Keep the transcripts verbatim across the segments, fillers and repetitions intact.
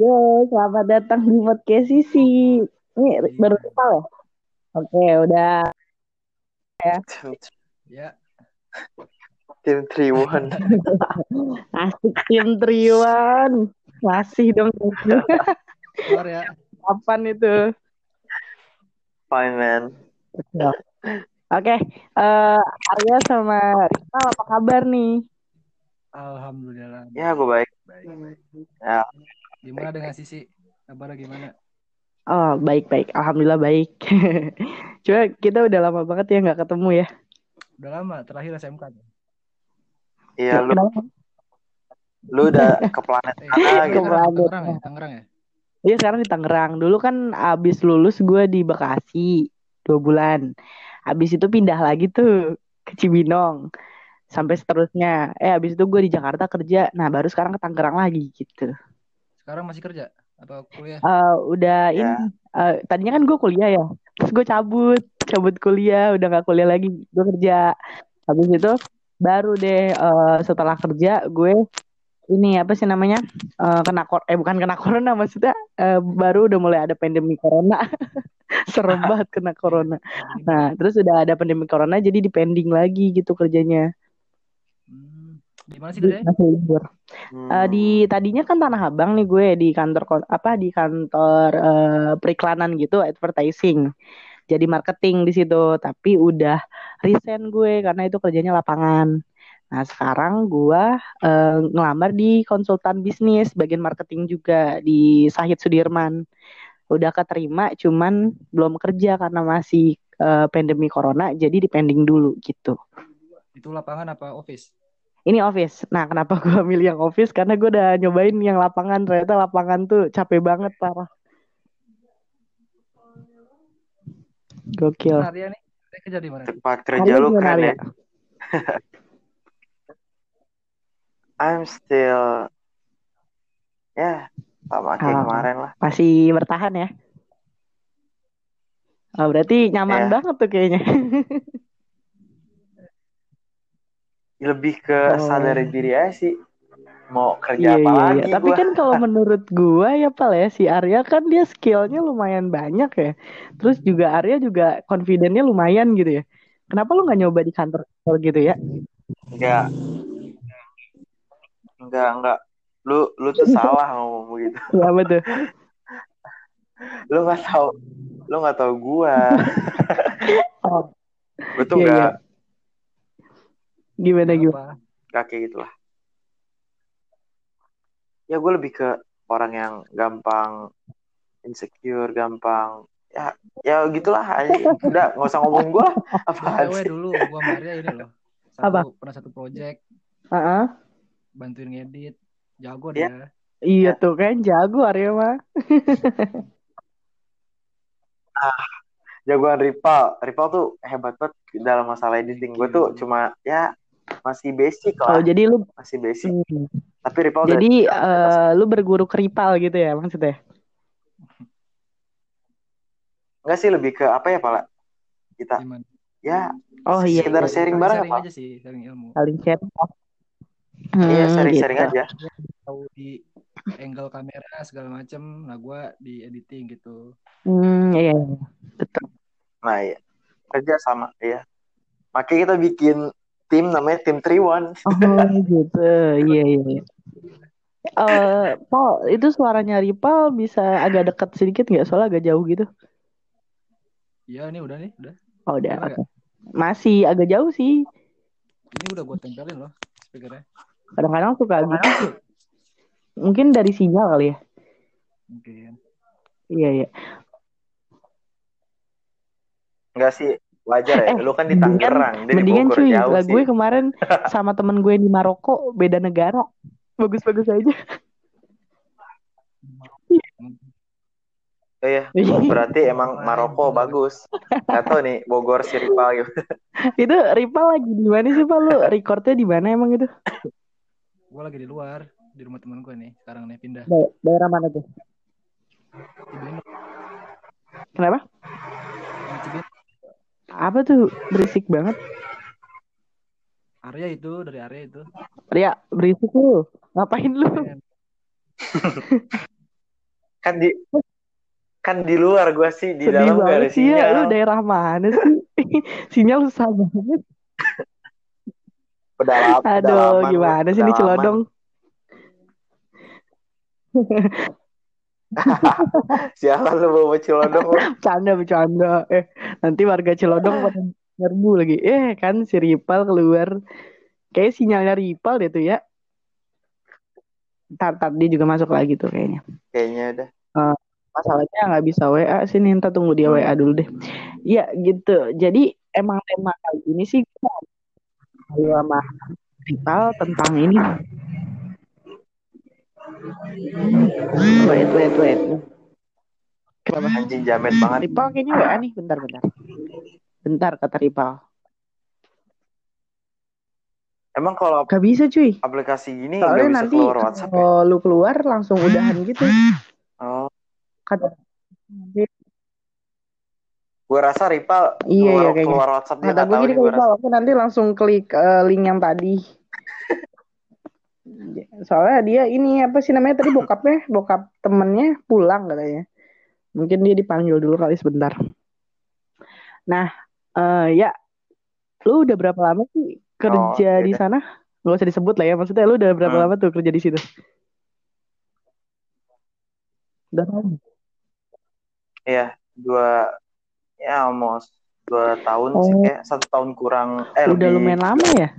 Yo, selamat datang di podcast Sisi. Ini baru kita ya? Oke, udah. Ya. Ya. Tim Triwan. Asik Tim Triwan. Masih dong. Keluar ya. Kapan itu? Fine, man. Oke, uh, Arya sama Rita apa kabar nih? Alhamdulillah. Ya, gue baik. Baik, baik. Ya. Gimana baik, dengan Sisi? Kabar gimana? Oh, baik-baik. Alhamdulillah baik. Cuma kita udah lama banget ya nggak ketemu ya. Udah lama, terakhir S M K. Iya, lu. Lu udah ke planet mana gitu? Tangerang ya? Tangerang ya? Iya, sekarang di Tangerang. Dulu kan abis lulus gue di Bekasi dua bulan. Abis itu pindah lagi tuh ke Cibinong. Sampai seterusnya. Eh abis itu gue di Jakarta kerja. Nah baru sekarang ke Tangerang lagi gitu. Sekarang masih kerja? Atau kuliah? Uh, udah ya. Ini uh, tadinya kan gue kuliah ya. Terus gue cabut Cabut kuliah. Udah gak kuliah lagi. Gue kerja. Habis itu baru deh uh, setelah kerja gue ini apa sih namanya uh, kena kor- Eh bukan kena corona maksudnya uh, baru udah mulai ada pandemi corona. Serem banget kena corona. Nah terus udah ada pandemi corona, jadi dipending lagi gitu kerjanya. Di mana sih kerjanya? Hmm. Uh, di tadinya kan Tanah Abang nih gue di kantor apa di kantor uh, periklanan gitu, advertising. Jadi marketing di situ, tapi udah resign gue karena itu kerjanya lapangan. Nah, sekarang gue uh, ngelamar di konsultan bisnis bagian marketing juga di Syahid Sudirman. Udah keterima cuman belum kerja karena masih uh, pandemi corona, jadi dipending dulu gitu. Itu lapangan apa office? Ini office. Nah, kenapa gue milih yang office? Karena gue udah nyobain yang lapangan. Ternyata lapangan tuh capek banget, parah. Gokil. Arya nih, kerja di mana? Tempat kerja lu keren ya. I'm still... Ya, yeah, sama kayak oh, kemarin lah. Masih bertahan ya? Oh, berarti nyaman yeah. banget tuh kayaknya. Lebih ke oh. sadar diri aja sih. Mau kerja yeah, apa yeah, lagi yeah. Tapi gua. kan kalau menurut gue ya Pal ya, si Arya kan dia skillnya lumayan banyak ya. Terus juga Arya juga confidentnya lumayan gitu ya. Kenapa lu gak nyoba di kantor-kantor gitu ya? Enggak Enggak, enggak Lu lu tuh salah ngomong gitu. Kenapa tuh? Lu gak tau Lu gak tau gue. oh. Betul yeah, gak? Yeah. Gimana gitu? Kaki gitulah. Ya gue lebih ke orang yang gampang insecure, gampang ya ya gitulah. Udah nggak usah ngomong gue. Apa sih? Dulu gue Maria ini loh. Satu, apa? Pernah satu project. Uh-huh. Bantuin ngedit. Jago dia. Yeah. Iya tuh kan jago Arya mah. ah. Jagoan Ripal. Ripal tuh hebat banget dalam masalah editing. Gue tuh cuma ya masih basic lah. Oh, jadi lu masih basic. Hmm. Tapi Ripal Jadi udah, uh, udah lu berguru ke Ripal gitu ya maksudnya? Enggak sih, lebih ke apa ya, Pala? Kita. Gimana? Ya, oh iya, sekedar sharing bareng apa? Aja sih, sharing ilmu. Saling share. Hmm, iya, sharing-sharing gitu aja. Tahu di angle kamera segala macam. Nah, gue di editing gitu. Hmm, iya. Betul. Nah, iya. Kerja sama, iya. Makanya kita bikin tim namanya tim Triwan. Oh gitu, iya iya. Uh, Pal, itu suaranya Ripal bisa agak dekat sedikit nggak? Soalnya agak jauh gitu. Iya ini udah nih, udah. Oh udah. Oke. Okay. Masih agak jauh sih. Ini udah gue tempelin loh speakernya. Kadang-kadang suka agak. Mungkin dari sinyal kali ya. Mungkin. Iya iya. Enggak sih. Wajar ya, eh, lu kan di Tangerang. Mendingan cuy, lah gue kemarin sama temen gue di Maroko, beda negara. Bagus-bagus aja. Oh iya, berarti emang Maroko bagus. Gak tau nih, Bogor si Ripal gitu. Itu Ripal lagi di mana sih Pak? Lu recordnya di mana emang itu? Gue lagi di luar, di rumah temen gue nih. Sekarang nih pindah. Da- daerah mana tuh? Cibinong. Kenapa? Cibinong. Apa tuh berisik banget? Arya itu dari Arya itu. Arya berisik lu. Ngapain lu? Kan di kan di luar gue sih, di sedih dalam gak ada sinyal. Ya, lu daerah mana sih? Sinyal susah banget. Pedalaman. Aduh, gimana sih ini celodong? Sialan lu bawa celodong. Bercanda, bercanda. Eh, nanti warga celodong pada nyerbu lagi. Eh, kan si Ripal keluar. Kayaknya sinyalnya Ripal deh tuh ya. Ntar-ntar dia juga masuk lagi tuh kayaknya. Kayaknya udah. Uh, masalahnya nggak bisa W A sini, ntar tunggu dia W A dulu deh. Iya gitu. Jadi emang tema kali ini sih kita sama Ripal tentang ini. Wait, wait, wait. Kenapa anjing jamet banget? Ripal kayaknya W A nih, bentar-bentar. Bentar kata Ripal. Emang kalau nggak bisa cuy. Aplikasi gini nggak bisa keluar WhatsApp. Kalau ya? Lu keluar langsung udahan gitu. Oh. Kata. Gue rasa Ripal iya, keluar, iya, keluar WhatsApp dia. Kata gue gini Ripal, aku nanti langsung klik uh, link yang tadi. Soalnya dia ini apa sih namanya tadi bokapnya, bokap temennya pulang katanya. Mungkin dia dipanggil dulu kali sebentar. Nah, uh, ya, lu udah berapa lama sih kerja oh, di sana? Nggak usah disebut lah ya, maksudnya lu udah berapa hmm. lama tuh kerja di situ? Udah lama. Iya, dua, ya almost dua tahun oh. sih, kayak satu tahun kurang. Eh, udah lebih, lumayan lama ya?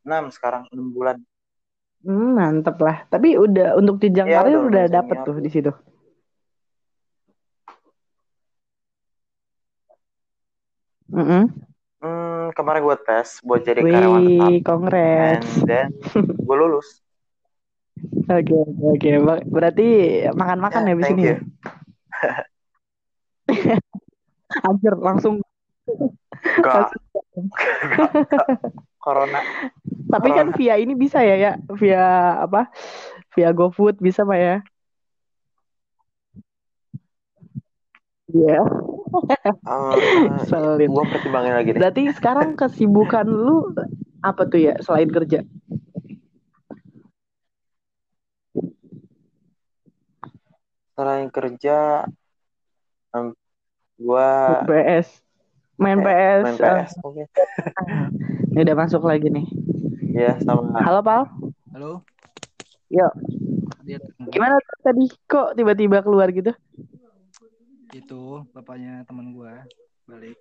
Enam sekarang, enam bulan. Hmm, mantep lah. Tapi udah untuk jenjang ya, karir udah dapet tuh di situ. Mm-hmm. Hmm, kemarin gue tes buat jadi Wih, karyawan tetap. Congrats. And then gue lulus. Oke, oke, oke. Berarti makan-makan yeah, ya abis ini. Ya? Anjir, langsung. Gak. Corona. Tapi Corona. Kan via ini bisa ya, ya? Via apa? Via GoFood bisa pak ya? Iya. Yeah. Uh, gue pertimbangin lagi deh. Berarti sekarang kesibukan lu apa tuh ya selain kerja? Selain kerja, um, gue P S, main P S. Main P S. Oke. Uh. Okay. Udah masuk lagi nih. Iya sama. Halo Pal. Halo. Yo. Gimana tadi kok tiba-tiba keluar gitu? Itu bapaknya teman gue balik.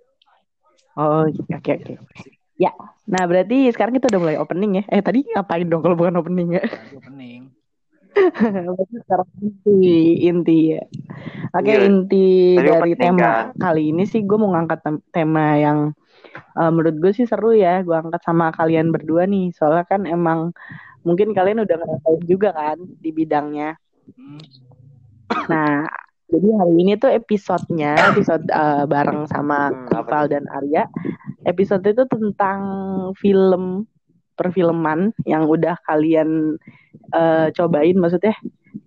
Oh oke okay, oke okay. Ya nah berarti sekarang kita udah mulai opening ya. Eh tadi ngapain dong kalau bukan opening ya? Nah, opening. Berarti sekarang inti inti ya. Oke okay, inti tadi dari tema kan? Kali ini sih gue mau ngangkat tema yang uh, menurut gue sih seru ya. Gue angkat sama kalian berdua nih. Soalnya kan emang mungkin kalian udah ngerasain juga kan di bidangnya. Hmm. Nah jadi hari ini tuh episodenya, episode uh, bareng sama Ripal dan Arya. Episode itu tentang film, perfilman yang udah kalian uh, cobain. Maksudnya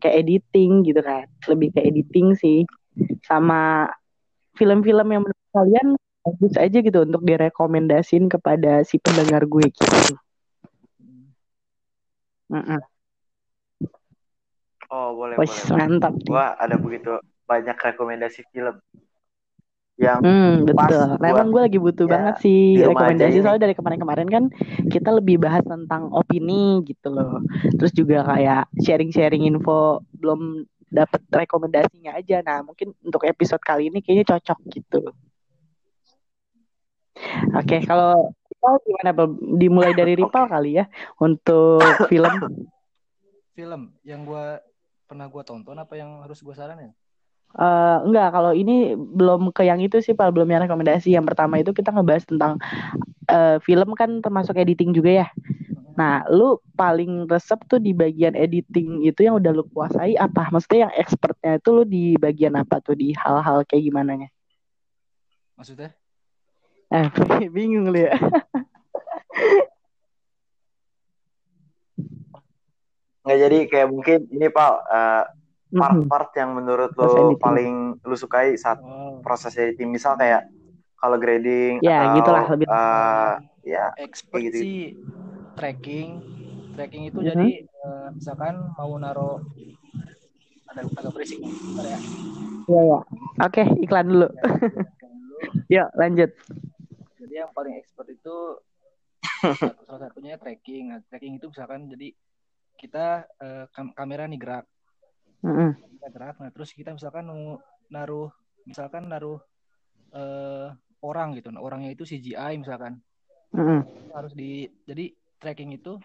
kayak editing gitu kan. Lebih kayak editing sih. Sama film-film yang menurut kalian bagus aja gitu untuk direkomendasin kepada si pendengar gue gitu. Mm-mm. Oh boleh, Wih, boleh. Mantap. Gue ada begitu banyak rekomendasi film yang hmm, pas. Betul. Nah, emang gue lagi butuh ya, banget sih rekomendasi. Soalnya dari kemarin-kemarin kan kita lebih bahas tentang opini gitu loh. Terus juga kayak sharing-sharing info belum dapet rekomendasinya aja. Nah mungkin untuk episode kali ini kayaknya cocok gitu. Oke okay, kalau Ripal gimana? Dimulai dari Ripal kali ya untuk film. Film yang gue pernah gue tonton apa yang harus gue saranin? Uh, enggak, kalau ini belum ke yang itu sih, Pak. Belum yang rekomendasi. Yang pertama itu kita ngebahas tentang uh, film kan termasuk editing juga ya. Nah, lu paling resep tuh di bagian editing itu yang udah lu kuasai apa? Maksudnya yang expertnya itu lu di bagian apa tuh? Di hal-hal kayak gimananya? Maksudnya? Eh, bingung lu ya. Nggak jadi kayak mungkin ini Pak uh, part-part yang menurut lo paling lo sukai saat proses editing, misal kayak kalau grading ya, atau gitulah, lebih uh, ya expert gitu. Sih tracking tracking itu mm-hmm. Jadi uh, misalkan mau naro Ada agak berisik nih. Ya. Iya, ya. Oke, iklan dulu. Ya, yuk, lanjut. Jadi yang paling expert itu salah satunya tracking. Nah, tracking itu misalkan jadi kita eh, kam- kamera nih gerak. Mm-hmm. Kita gerak, nah terus kita misalkan naruh misalkan naruh eh, orang gitu. Nah, orangnya itu C G I misalkan. Mm-hmm. Harus di jadi tracking itu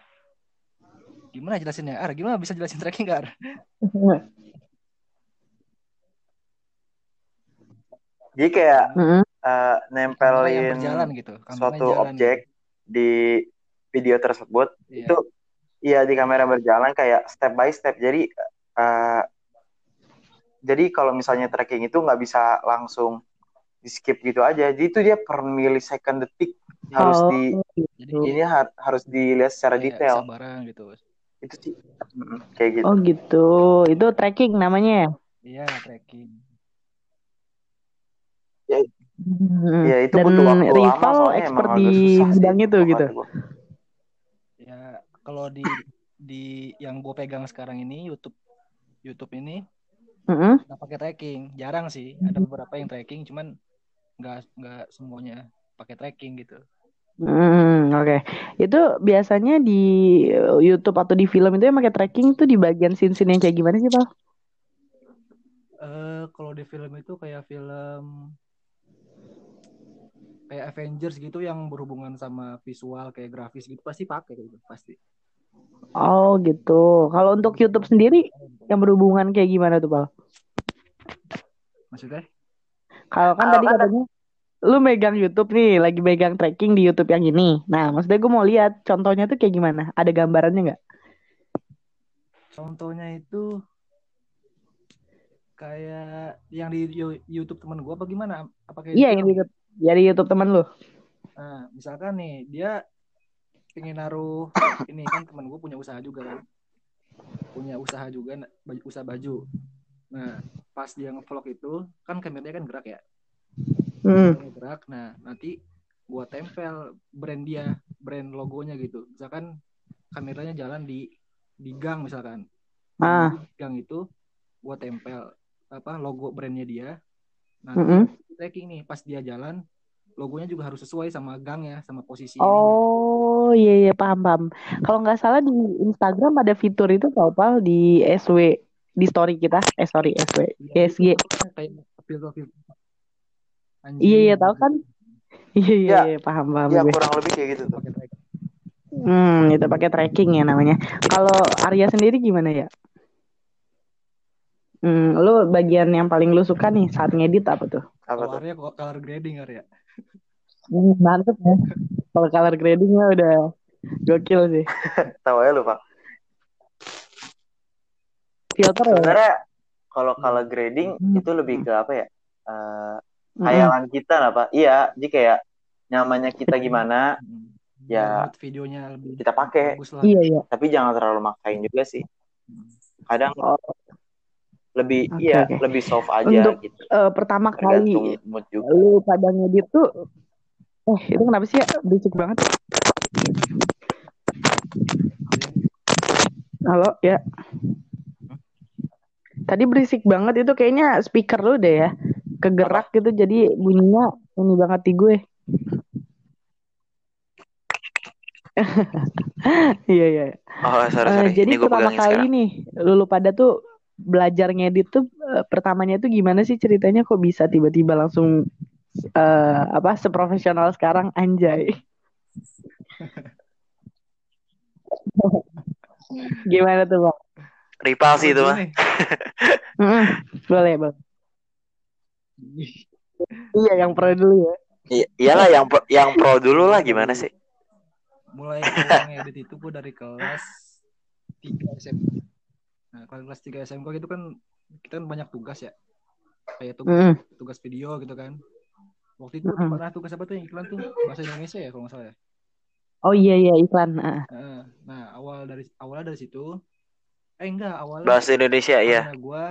gimana jelasinnya? Ar, gimana bisa jelasin tracking gak, Ar? Jadi kayak mm-hmm. uh, nempelin gitu, suatu jalan, objek gitu di video tersebut. Yeah. Itu iya di kamera berjalan kayak step by step. Jadi uh, jadi kalau misalnya tracking itu nggak bisa langsung di skip gitu aja. Jadi itu dia per milisecond detik oh. harus di jadi, ini har, harus dilihat secara yeah, detail. Sambaran gitu. Itu sih kayak gitu. Oh gitu, itu tracking namanya. Iya, tracking. Ya, hmm. ya itu dan butuh waktu lama soalnya expert di bidang itu gitu. Ya kalau di di yang gue pegang sekarang ini YouTube YouTube ini nggak mm-hmm. pakai tracking, jarang sih. Ada beberapa yang tracking, cuman nggak nggak semuanya pakai tracking gitu. Hmm, oke. Okay. Itu biasanya di YouTube atau di film itu yang pakai tracking itu di bagian scene-scene yang kayak gimana sih, Pak? Uh, kalau di film itu kayak film kayak Avengers gitu yang berhubungan sama visual kayak grafis gitu pasti pakai gitu, pasti. Oh, gitu. Kalau untuk YouTube sendiri yang berhubungan kayak gimana tuh, Pak? Maksudnya? Kalau kan oh, tadi katanya lu megang YouTube nih, lagi megang tracking di YouTube yang ini. Nah, maksudnya gue mau lihat contohnya tuh kayak gimana? Ada gambarannya nggak? Contohnya itu kayak yang di YouTube teman gue apa gimana? Apa kayak? Iya, yang di YouTube. Ya di YouTube teman lu. Nah, misalkan nih dia pengen naruh ini kan teman gue punya usaha juga kan, punya usaha juga usaha baju. Nah, pas dia nge-vlog itu kan kameranya kan gerak ya. Hmm. Gerak, nah nanti gua tempel brand dia, brand logonya gitu. Misalkan kameranya jalan di di gang misalkan, ah. Di gang itu gua tempel apa logo brandnya dia. Nanti mm-hmm. tracking nih pas dia jalan, logonya juga harus sesuai sama gang ya, sama posisi. Oh iya iya paham paham. Kalau nggak salah di Instagram ada fitur itu tau pal di S W di story kita, eh sorry S W, ya, S G. Fitur-fitur. Anjir. Iya iya tahu kan? Iya iya ya, paham paham. Iya kurang lebih kayak gitu tuh. Hmm itu pakai tracking ya namanya. Kalau Arya sendiri gimana ya? Hmm lo bagian yang paling lo suka nih saat ngedit apa tuh? Kalau Arya kok color grading Arya. Hmm, mantep ya. Kalau color gradingnya udah gokil sih. Tahu ya lo Pak. Filter. Sebenarnya ya? Kalau color grading hmm. itu lebih ke apa ya? Uh, Hayalan mm-hmm. kita lah Pak. Iya, jadi kayak nyamannya kita gimana ya, ya videonya lebih kita pakai. Iya, iya. Tapi jangan terlalu maksain juga sih. Kadang oh. lebih okay, iya, okay. lebih soft aja untuk, gitu. Uh, pertama tergantung kali mood juga. Lu pada ngedit tuh oh, itu kenapa sih ya? Berisik banget. Halo, ya. Tadi berisik banget itu kayaknya speaker lu deh ya. Kegerak gitu jadi bunyinya ini banget di gue. Iya iya. Oh sorry sorry. Uh, jadi ini pertama kali sekarang nih lulu pada tuh belajar ngedit tuh uh, pertamanya tuh gimana sih ceritanya kok bisa tiba-tiba langsung uh, apa seprofesional sekarang anjay. Gimana tuh Bang? Rival sih itu Bang. Mm, boleh Bang. Iya yang pro dulu ya. I- iyalah yang pro, yang pro dulu lah gimana sih? Mulai ngedit itu gue dari kelas tiga S M K. Nah, kalau kelas tiga S M K itu kan kita kan banyak tugas ya. Kayak tugas, mm. tugas video gitu kan. Waktu itu mm. pernah tugas apa tuh yang iklan tuh bahasa Indonesia ya kalau enggak salah ya. Oh iya iya iklan. Nah, nah awal dari awalnya dari situ eh enggak awalnya bahasa Indonesia ya. Gue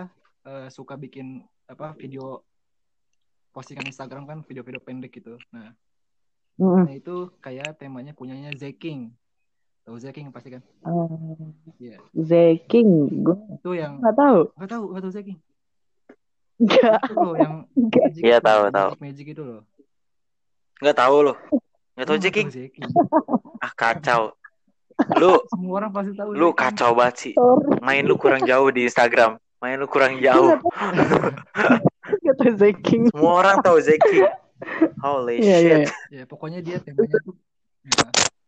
uh, suka bikin apa video postingan Instagram kan video-video pendek gitu. Nah, mm-hmm. nah itu kayak temanya punyanya Zach King. Tahu Zach King pasti kan? Um, yeah. Zach King, gue tuh yang nggak tahu. Nggak tahu, nggak tahu Zach King. Nggak. Loh yang magic, iya tahu magic, tahu. Magic itu loh. Nggak tahu loh. Nggak tahu oh, Zach King. Ah kacau. Lu semua orang pasti tahu. Lu kacau banget sih. Main lu kurang jauh di Instagram. Main lu kurang jauh. Nggak tahu Zach King. Semua orang tahu Zach King. Holy yeah, shit. Yeah. Ya pokoknya dia temanya tuh.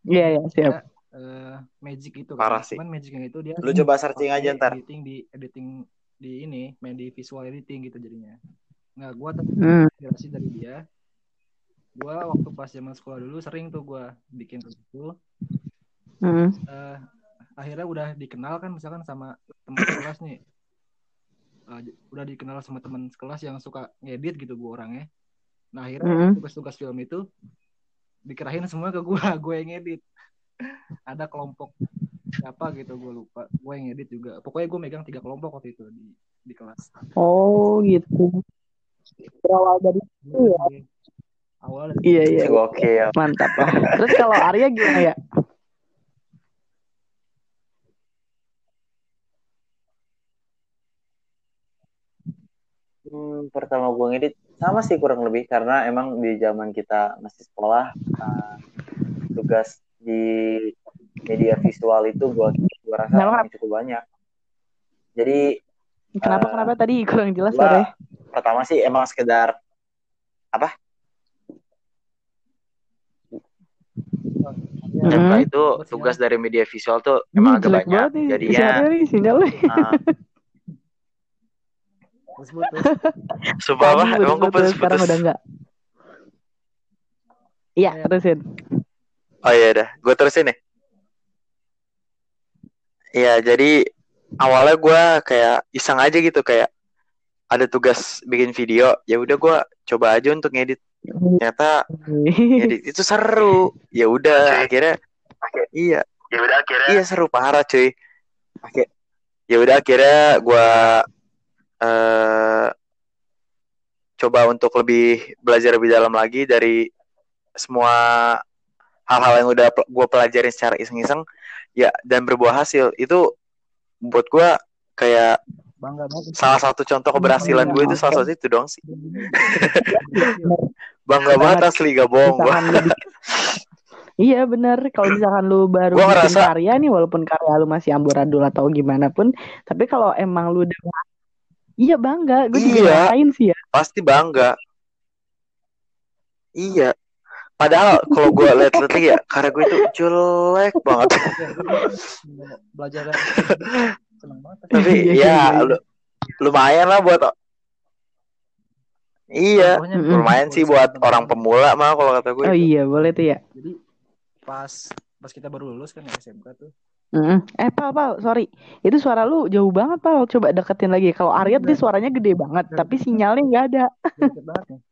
Iya ya siap. Dia, uh, magic itu. Parah kan? Sih. Cuman magic yang itu dia. Lu coba searching aja ntar. Editing di editing di ini, main di visual editing gitu jadinya. Nggak, gue terinspirasi hmm. dari dia. Gue waktu pas zaman sekolah dulu sering tuh gue bikin itu. Hmm. Uh, akhirnya udah dikenal kan misalkan sama teman sekelas nih. Uh, udah dikenal sama teman sekelas yang suka ngedit gitu gue orangnya. Nah akhirnya hmm. tugas-tugas film itu dikerahin semua ke gue, gue yang ngedit. Ada kelompok siapa gitu gue lupa, gue yang ngedit juga. Pokoknya gue megang tiga kelompok waktu itu di di kelas. Oh gitu. Berawal dari itu ya. Awal dari iya iya. Oke ya. Mantap. Terus kalau Arya gimana ya? Hmm, pertama gue ngedit sama sih kurang lebih karena emang di zaman kita masih sekolah uh, tugas di media visual itu gue gue rasa kenapa? Cukup banyak. Jadi kenapa uh, kenapa tadi kurang jelas ya? Pertama sih emang sekedar apa? Hmm. Nah, itu tugas dari media visual tuh emang agak banyak. Banget, jadinya. Uh, putus-putus. Sumpah apa? Emang gue putus-putus. Sekarang udah enggak. Iya, terusin. Oh iya dah, gue terusin nih. Iya, jadi awalnya gue kayak iseng aja gitu kayak ada tugas bikin video, ya udah gue coba aja untuk ngedit. Ternyata ngedit itu seru. Ya udah akhirnya iya. Ya udah akhirnya. Iya seru parah cuy. Oke. Ya udah akhirnya gue Uh, coba untuk lebih belajar lebih dalam lagi dari semua hal-hal yang udah gue pelajarin secara iseng-iseng ya dan berbuah hasil itu buat gue kayak bangga banget. Salah satu contoh keberhasilan gue itu salah satu itu dong sih. Bangga banget asli gak bohong gue. Iya benar, kalau misalkan lu baru bikin karya nih walaupun karya lu masih amburadul atau gimana pun tapi kalau emang lu udah iya bangga, gue juga iya, rasain sih ya. Pasti bangga. Iya. Padahal kalau gue lihat-lihat lagi ya, karena gue itu jelek banget. Belajar. Tapi ya lu, lumayan lah buat. Iya, lumayan sih buat orang pemula mah kalau kata gue. Oh itu. Iya, boleh tuh ya. Jadi pas pas kita baru lulus kan ya S M K tuh. Mm-hmm. Eh Pal, Pal, sorry. Itu suara lu jauh banget Pal, coba deketin lagi. Kalau Arya tadi suaranya gede banget, udah. Tapi sinyalnya gak ada. Banget,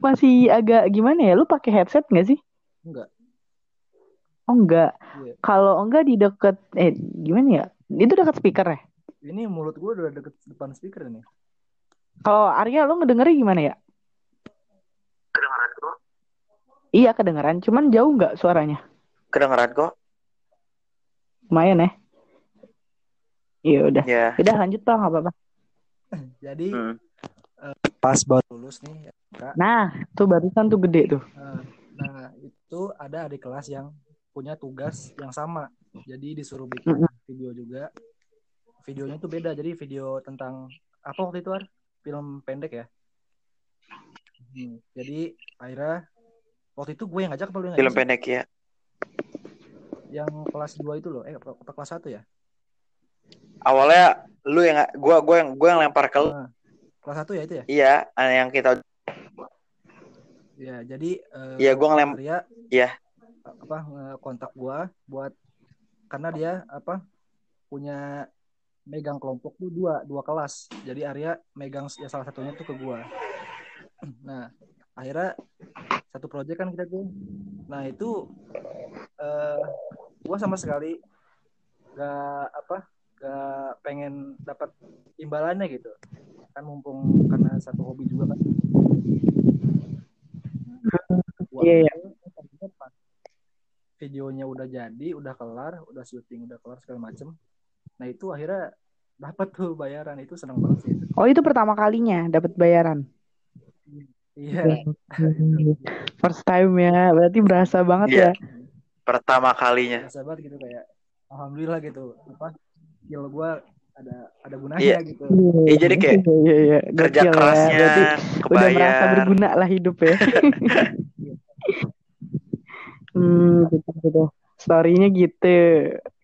masih agak gimana ya, lu pakai headset gak sih? Enggak. Oh enggak yeah. Kalau enggak di deket, eh gimana ya, itu deket speaker ya? Ini mulut gue udah deket depan speaker nih. Kalau Arya lu ngedengerin gimana ya? Kedengeran kok. Iya kedengeran, cuman jauh gak suaranya? Kedengeran kok. Lumayan ya. Iya udah. Yeah. Udah lanjut Pak, enggak apa-apa. Jadi hmm. uh, pas baru lulus nih, Kak. Nah, tuh barusan tuh gede tuh. Uh, nah, itu ada adik kelas yang punya tugas yang sama. Jadi disuruh bikin mm-hmm. video juga. Videonya tuh beda. Jadi video tentang apa waktu itu, Ar? Film pendek ya. Hmm. Jadi akhirnya waktu itu gue yang ngajak perlu film pendek ya. Yang kelas dua itu loh, eh atau kelas satu ya? Awalnya lu yang gue gue yang gue yang lempar ke lu. Nah, kelas satu ya itu ya? Iya, yang kita. Iya, jadi. Iya, uh, gue ngelempar. Iya. Apa kontak gue buat karena dia apa punya megang kelompok tuh dua dua kelas, jadi Arya megang ya salah satunya tuh ke gue. Nah, akhirnya satu proyek kan kita tuh. Nah itu uh, gue sama sekali gak apa gak pengen dapat imbalannya gitu kan mumpung karena satu hobi juga kan. Iya. Yeah. videonya udah jadi, udah kelar, udah syuting, udah kelar segala macem. Nah itu akhirnya dapat tuh bayaran, itu seneng banget sih. Oh itu pertama kalinya dapat bayaran? Iya. Yeah. First time ya, berarti berasa banget yeah. ya. Pertama kalinya. Berasa banget gitu kayak, alhamdulillah gitu. Apa? Skill gue ada ada gunanya yeah. gitu. Iya yeah, jadi kayak yeah, yeah. kerja Gokil kerasnya, ya. Kebayar. Udah merasa berguna lah hidup ya. Hmm, gitu-gitu. Story-nya gitu.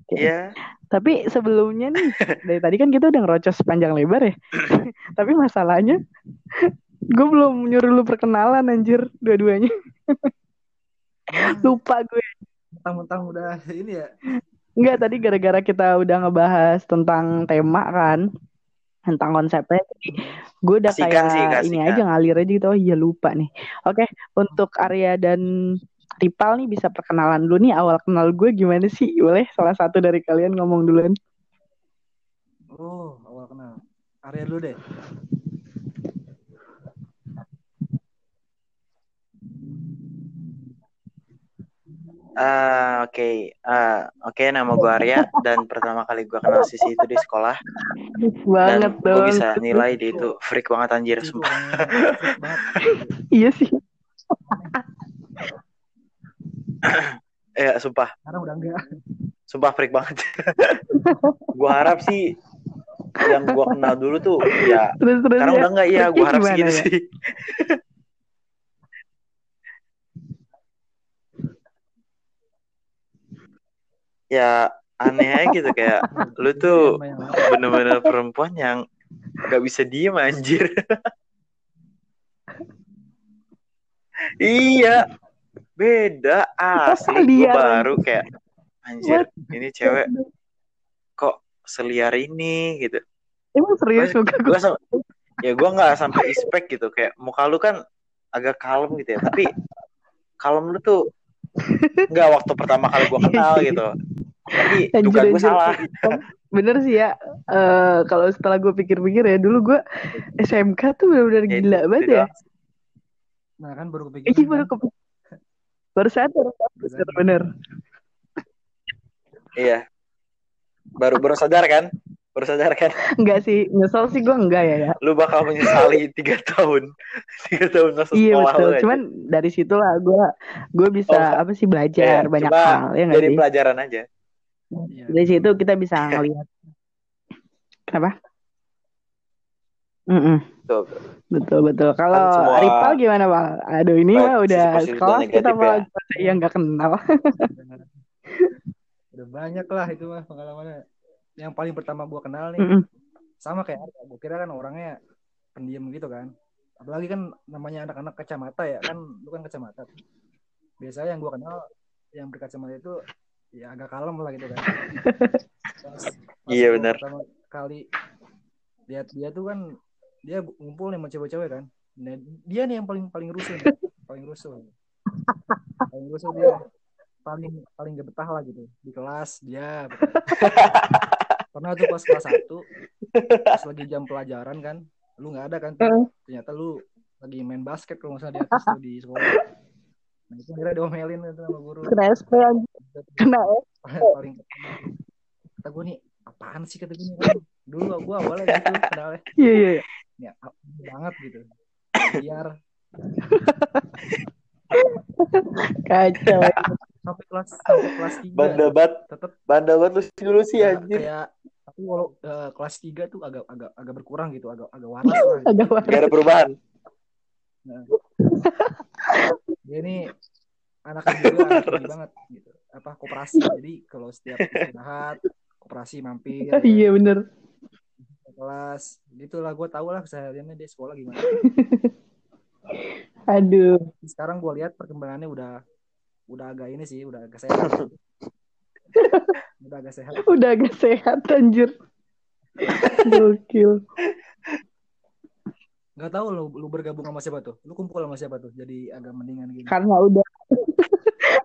Iya. Yeah. Tapi sebelumnya nih, dari tadi kan kita udah ngerocos panjang lebar ya. Tapi masalahnya, gue belum nyuruh lu perkenalan anjir, dua-duanya. Lupa gue. Mentang-mentang udah ini ya. Enggak, tadi gara-gara kita udah ngebahas tentang tema kan. Tentang konsepnya, jadi gue udah kasikan, kayak kasikan. ini aja ngalir aja gitu. Oh iya lupa nih. Oke, untuk Arya dan Ripal nih bisa perkenalan dulu nih, awal kenal gue gimana sih? Boleh salah satu dari kalian ngomong duluan. Oh, awal kenal. Arya dulu deh. Uh, Oke, okay. uh, Oke okay, nama gue Arya dan pertama kali gue kenal Sisi itu di sekolah. Banget dan gue bisa nilai dia itu freak banget anjir, sumpah. Iya sih. Ya sumpah. Sekarang udah enggak. Sumpah freak banget. Gue harap sih yang gue kenal dulu tuh ya. Terus, sekarang ya. udah enggak ya. Gue harap segitu ya? sih. Ya aneh gitu kayak lu tuh bener-bener perempuan yang gak bisa diem anjir. Iya beda asli. Gue baru kayak anjir ini cewek kok seliar ini gitu. Emang serius lu gak? Sam- ya gue gak sampai expect gitu. Kayak muka lu kan agak kalem gitu ya, tapi kalem lu tuh enggak waktu pertama kali gue kenal gitu. Tapi dugaan gue salah. Bener sih ya. Uh, kalau setelah gue pikir-pikir ya, dulu gue S M K tuh benar-benar ya, gila banget ya. Doang. Nah kan baru kepikiran. Iya baru kepikiran. Baru sadar. Bener. Iya. Baru baru sadar kan? Baru sadar kan? Enggak sih, nyesel sih gue enggak ya. ya. Lu bakal menyesali tiga tahun. tiga tahun masa sekolah. Iya betul. Cuman aja. Dari situlah gue gue bisa oh, apa sih belajar ya, banyak hal ya enggak sih? Jadi pelajaran aja. Dari situ kita bisa ngelihat kenapa? Mm-mm. Betul betul. betul. Kalau semua... Ripal gimana Bal? Aduh ini mah udah sekolah kita malah ya. yang nggak kenal. Udah banyak lah itu mah pengalamannya. Yang paling pertama gue kenal nih mm-mm. sama kayak gue kira kan orangnya pendiam gitu kan. Apalagi kan namanya anak-anak kacamata ya kan, lu kan kacamata. Biasanya yang gue kenal yang berkacamata itu ya agak kalem lah gitu kan. Pas, pas iya benar. Pertama kali lihat dia tuh kan dia ngumpul nih sama cewek-cewek kan. Nah, dia nih yang paling paling rusuh, nih. paling rusuh, paling rusuh dia paling paling gak betah lah gitu di kelas dia. Pernah tuh pas kelas satu, pas lagi jam pelajaran kan, lu nggak ada kan? Ternyata lu lagi main basket kalau nggak salah di atas tuh di sekolah. Nah itu akhirnya diomelin itu sama guru. Kena S P anjir. Kena S P. Paling kata gue nih, apaan sih kata gue kan? Dulu gue awalnya gitu kenalnya. Iya iya. Ya banget gitu. Biar. Kacau. Sampai kelas sampai kelas tiga. Bandabat. Tetap bandabat lu dulu sih anjir. Kayak tapi walau uh, kelas tiga tuh agak agak agak berkurang gitu, agak agak waras lah. Gitu. Agak waras. Gak ada perubahan. Nah. Dia ini anaknya juga anak banget gitu. Apa koperasi. Jadi kalau setiap istirahat koperasi mampir. Iya benar. Kelas gitulah gue tahu lah kesehariannya dia sekolah gimana. Aduh. Sekarang gue lihat perkembangannya udah udah agak ini sih, udah agak sehat. udah agak sehat. Udah agak sehat anjir. Gokil. Gak tau lu, lu bergabung sama siapa tuh? Lu kumpul sama siapa tuh? Jadi agak mendingan gitu. Karena udah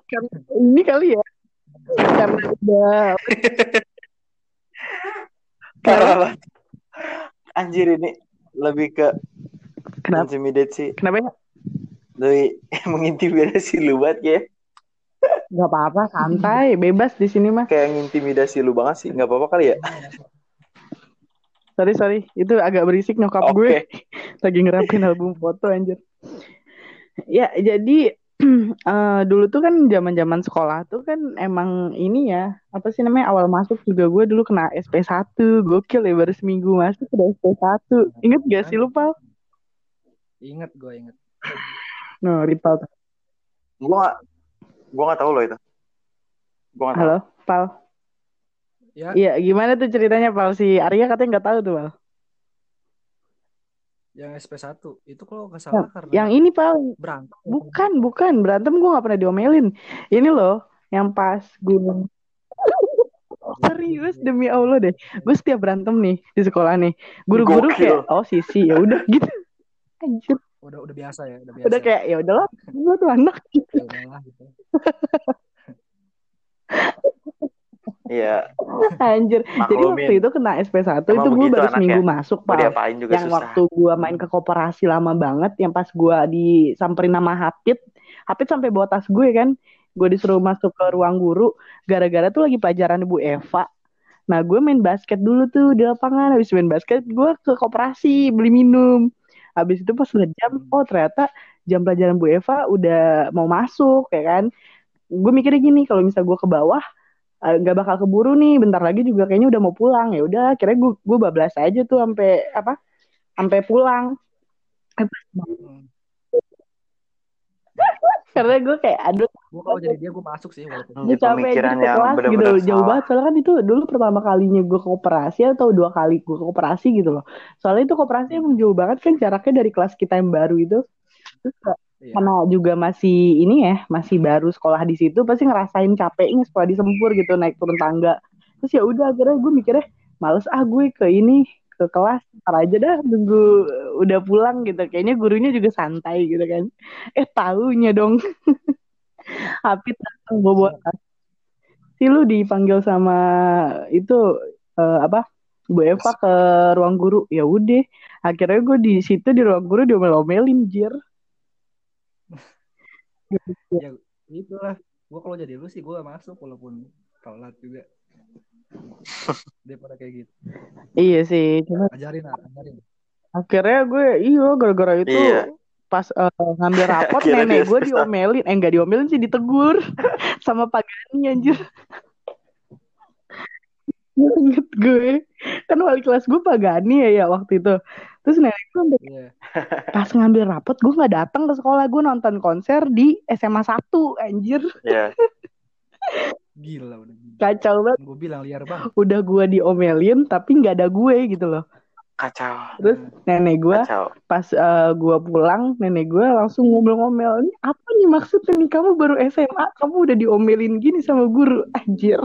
karena, ini kali ya. Karena udah karena anjir ini lebih ke kenapa? Intimidate sih. Kenapa ya? Lebih mengintimidasi lu banget ya. Gak apa-apa, santai, bebas di sini mah. Kayak ngintimidasi lu banget sih, gak apa-apa kali ya? Sorry, sorry, itu agak berisik nyokap okay. gue. Lagi ngerapin album foto, anjir. Ya, jadi uh, dulu tuh kan zaman-zaman sekolah tuh kan emang ini ya, apa sih namanya, awal masuk juga gue dulu kena S P satu. Gokil ya, baru seminggu masuk udah S P satu. Ingat gak sih lu, Pal? Ingat, gue ingat. No, Ripal. Gue gak... Gue gak tahu loh itu. Gua gak Halo, tahu. Pal. Iya, ya, gimana tuh ceritanya, Pal? Si Arya katanya gak tahu tuh, Pal. Yang S P satu, itu kalau gak salah ya, karena... Yang ini, Pal. Berantem. Bukan, bukan. Berantem gue gak pernah diomelin. Ini loh, yang pas gue... Serius, demi Allah deh. Gue setiap berantem nih, di sekolah nih. Guru-guru kayak, oh sisi, ya udah gitu. Anjir. Udah udah biasa ya, udah biasa. Udah kayak ya udahlah, gue tuh anak gitu. Iya. Anjir. Maklumin. Jadi waktu itu kena S P satu emang itu gue baru seminggu ya? Masuk, Pak. Yang susah. Waktu gue main ke koperasi lama banget, yang pas gue disamperin sama Hapit, Hapit sampai bawa tas gue kan. Gue disuruh masuk ke ruang guru gara-gara tuh lagi pelajaran Bu Eva. Nah, gue main basket dulu tuh di lapangan, habis main basket gue ke koperasi beli minum. Habis itu pas udah jam, oh ternyata jam pelajaran Bu Eva udah mau masuk, ya kan? Gue mikirnya gini, kalau misal gue ke bawah, uh, gak bakal keburu nih, bentar lagi juga kayaknya udah mau pulang. Ya udah, akhirnya gue gue bablas aja tuh sampai apa? Sampai pulang. Karena gue kayak aduh. Gue kalau jadi dia gue masuk sih. Gue capek gitu ke kelas gitu, jauh banget. Soalnya kan itu dulu pertama kalinya gue ke koperasi atau dua kali gue ke koperasi gitu loh. Soalnya itu koperasi emang jauh banget kan jaraknya dari kelas kita yang baru itu. Terus iya. Karena juga masih ini ya, masih baru sekolah di situ, pasti ngerasain capeknya sekolah di Sempur gitu naik turun tangga. Terus ya udah akhirnya gue mikirnya males ah gue ke ini ke kelas, ntar aja dah tunggu udah pulang gitu, kayaknya gurunya juga santai gitu kan, eh taunya dong Hapit datang bawa tas, si lu dipanggil sama itu uh, apa Bu Eva ke ruang guru, ya udah akhirnya gue di situ di ruang guru diomel-omelin jir. Ya itulah, gue kalau jadi lu sih gue masuk walaupun telat juga. Daripada kayak gitu. Iya sih. Cuma... Ajarin lah, ajarin. Akhirnya gue, iya gara-gara itu iya. Pas uh, ngambil rapot nenek gue diomelin, eh nggak diomelin sih ditegur sama Pagani anjir. Ingat gue, kan wali kelas gue Pagani ya, ya waktu itu. Terus nenek gue sampai yeah. Pas ngambil rapot gue nggak datang ke sekolah, gue nonton konser di S M A satu anjir. Iya. Yeah. Gila, udah gila. Kacau banget. Gue bilang liar banget. Udah gue diomelin tapi nggak ada gue gitu loh. Kacau. Terus nenek gue pas uh, gue pulang nenek gue langsung ngomel-ngomel, ini apa nih maksudnya nih, kamu baru S M A kamu udah diomelin gini sama guru anjir.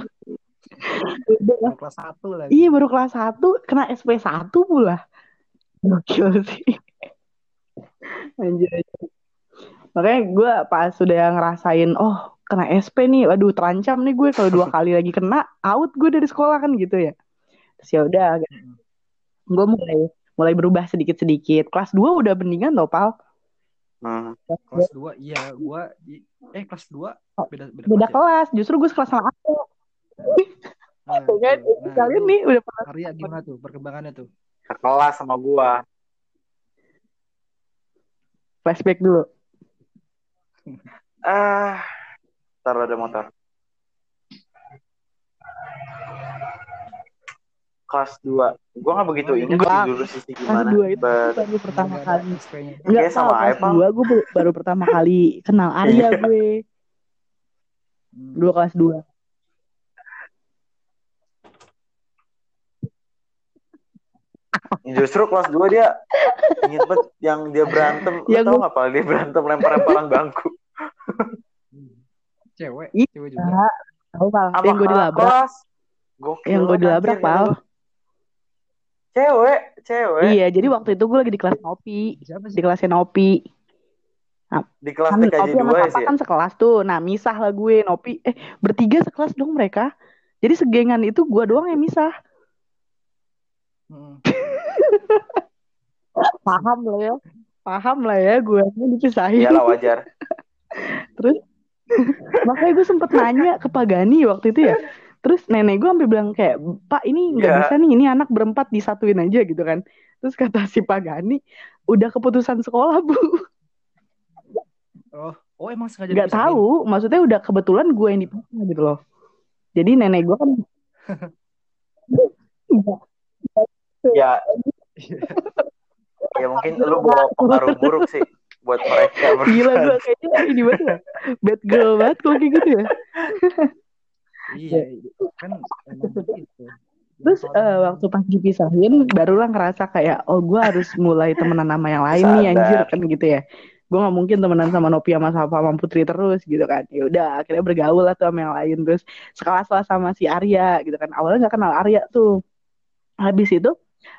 Baru kelas satu lagi. Iya baru kelas satu kena S P satu pula. Gokil sih. Anjir. Makanya gue pas sudah ngerasain oh kena S P nih, waduh terancam nih gue kalau dua kali lagi kena out gue dari sekolah kan gitu ya. Terus ya udah, gue mulai mulai berubah sedikit sedikit. Kelas dua udah mendingan tau Pal. Hmm. Kelas dua iya gue eh kelas dua beda beda, beda kelas. Ya? Justru gue sekelas sama aku. Nah, kan nah, kalian nih udah pernah. Arya gimana tuh perkembangannya tuh? Sekelas sama gue. Flashback dulu. Ah. uh... Taruh ada motor. Kelas dua. Gue gak begitu ingat dulu sisi gimana. Kelas dua itu But... baru pertama kali. Enggak ya, sama kelas dua gue baru pertama kali kenal Arya gue. Dua kelas dua. Justru kelas dua dia inget banget yang dia berantem. Ya, tau gak Pak? Dia berantem lempar-lemparan bangku. Cewek, iya. Cewek juga. Tahu Pal, yang gue dilabrak. Yang gue dilabrak Pal. Cewek, cewek. Iya, jadi waktu itu gue lagi di kelas Nopi. Di kelasnya Nopi. Nah, di kelas T K J dua ya sih. Nopi sama Papa kan sekelas tuh. Nah, misah lah gue, Nopi. Eh, bertiga sekelas dong mereka. Jadi segengan itu gue doang yang misah. Hmm. Paham lah ya. Paham lah ya gue. Dipisahin. Iyalah wajar. Terus Makanya gue sempet nanya ke Pak Gani waktu itu ya. Terus nenek gue sampai bilang kayak, Pak ini gak yeah. bisa nih, ini anak berempat disatuin aja gitu kan. Terus kata si Pak Gani, udah keputusan sekolah Bu. Oh, oh emang sengaja gak tahu, maksudnya udah kebetulan gue yang dipaksa gitu loh. Jadi nenek gue kan ya, ya mungkin lu bawa pengaruh buruk sih buat mereka. Gila gue kayaknya ini banget ya, bad girl banget kok kayak gitu ya. Iya kan emang gitu. Terus uh, waktu pas dipisahin barulah ngerasa kayak, oh gue harus mulai temenan sama yang lain nih anjir kan gitu ya. Gue gak mungkin temenan sama Nopi sama Safa sama Putri terus gitu kan. Ya udah akhirnya bergaul lah tuh sama yang lain. Terus sekelas lah sama si Arya gitu kan. Awalnya gak kenal Arya tuh. Habis itu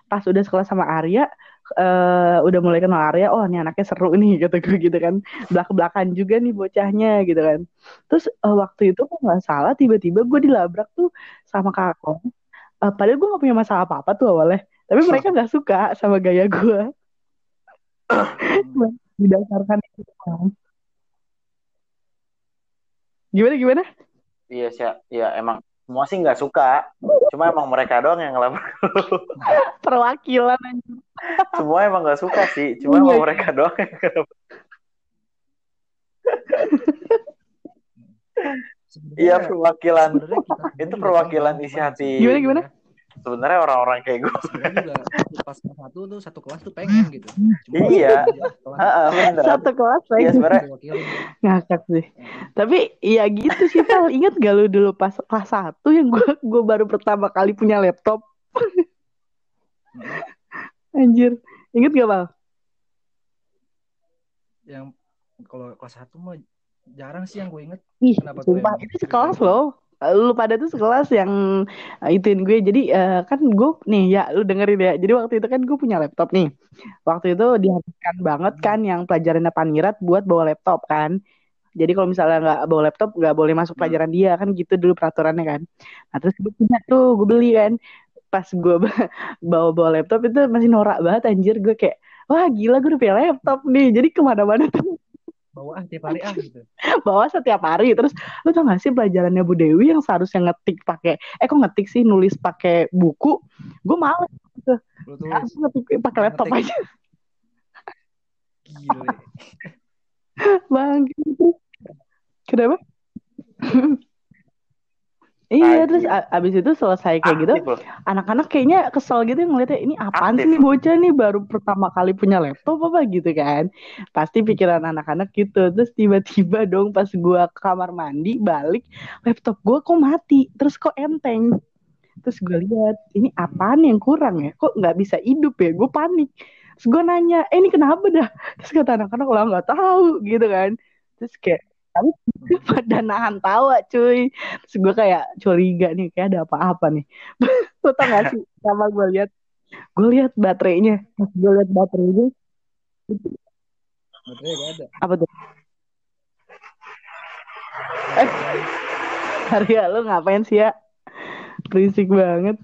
pas udah sekelas sama Arya, uh, udah mulai kenal Arya. Oh ini anaknya seru nih kata gue gitu kan. Belak-belakan juga nih bocahnya gitu kan. Terus uh, waktu itu kok gak salah tiba-tiba gue dilabrak tuh sama kakak. Uh, padahal gue gak punya masalah apa-apa tuh awalnya. Tapi mereka gak suka sama gaya gue. Didasarkan itu gimana gimana iya sih ya, emang semua sih nggak suka, cuma emang mereka doang yang ngelabrak perwakilan aja. Semua emang nggak suka sih, cuma emang mereka doang yang ngelabrak. Iya perwakilan itu perwakilan isi hati. Gimana gimana sebenarnya orang-orang kayak gue juga pas satu tuh satu kelas tuh pengen gitu. Cuma iya kelas. Satu kelas pengen sebenarnya ngakak sih. Tapi ya gitu sih Val. Ingat gak lu dulu pas kelas satu yang gue gue baru pertama kali punya laptop? Anjir ingat gak Val? Yang kalau kelas satu mah jarang sih yang gue inget. Ih, kenapa tuh itu sekelas loh. Lu pada tuh sekelas yang ituin gue. Jadi uh, kan gue nih ya, lu dengerin ya. Jadi waktu itu kan gue punya laptop nih. Waktu itu diharapkan banget kan yang pelajarannya Panirat buat bawa laptop kan. Jadi kalau misalnya gak bawa laptop gak boleh masuk pelajaran dia kan, gitu dulu peraturannya kan. Nah terus gue punya tuh, gue beli kan. Pas gue bawa-bawa laptop itu masih norak banget anjir. Gue kayak wah gila gue udah punya laptop nih. Jadi kemana-mana tuh bawa setiap hari ah gitu. Bawa setiap hari. Terus lu tau gak sih pelajarannya Bu Dewi yang seharusnya ngetik pakai eh kok ngetik sih nulis pakai buku? Gue malas gitu. Nah, aku ngetik pakai laptop aja. Gila. Bang gitu. Kenapa? Iya, terus abis itu selesai kayak gitu, anak-anak kayaknya kesel gitu ngeliatnya, ini apaan sih nih bocah nih baru pertama kali punya laptop apa gitu kan. Pasti pikiran anak-anak gitu. Terus tiba-tiba dong pas gue ke kamar mandi balik, laptop gue kok mati, terus kok enteng. Terus gue lihat ini apaan yang kurang ya, kok gak bisa hidup ya, gue panik. Terus gue nanya, eh ini kenapa dah? Terus kata anak-anak, lah gak tahu gitu kan. Terus kayak tapi pada nahan tawa cuy. Terus gue kayak curiga nih, kayak ada apa-apa nih. Lo tau gak sih sama gue lihat, gue lihat baterainya. Pas gue lihat baterainya, baterainya gak ada. Apa tuh? Eh, Arya lo ngapain sih ya? Berisik banget.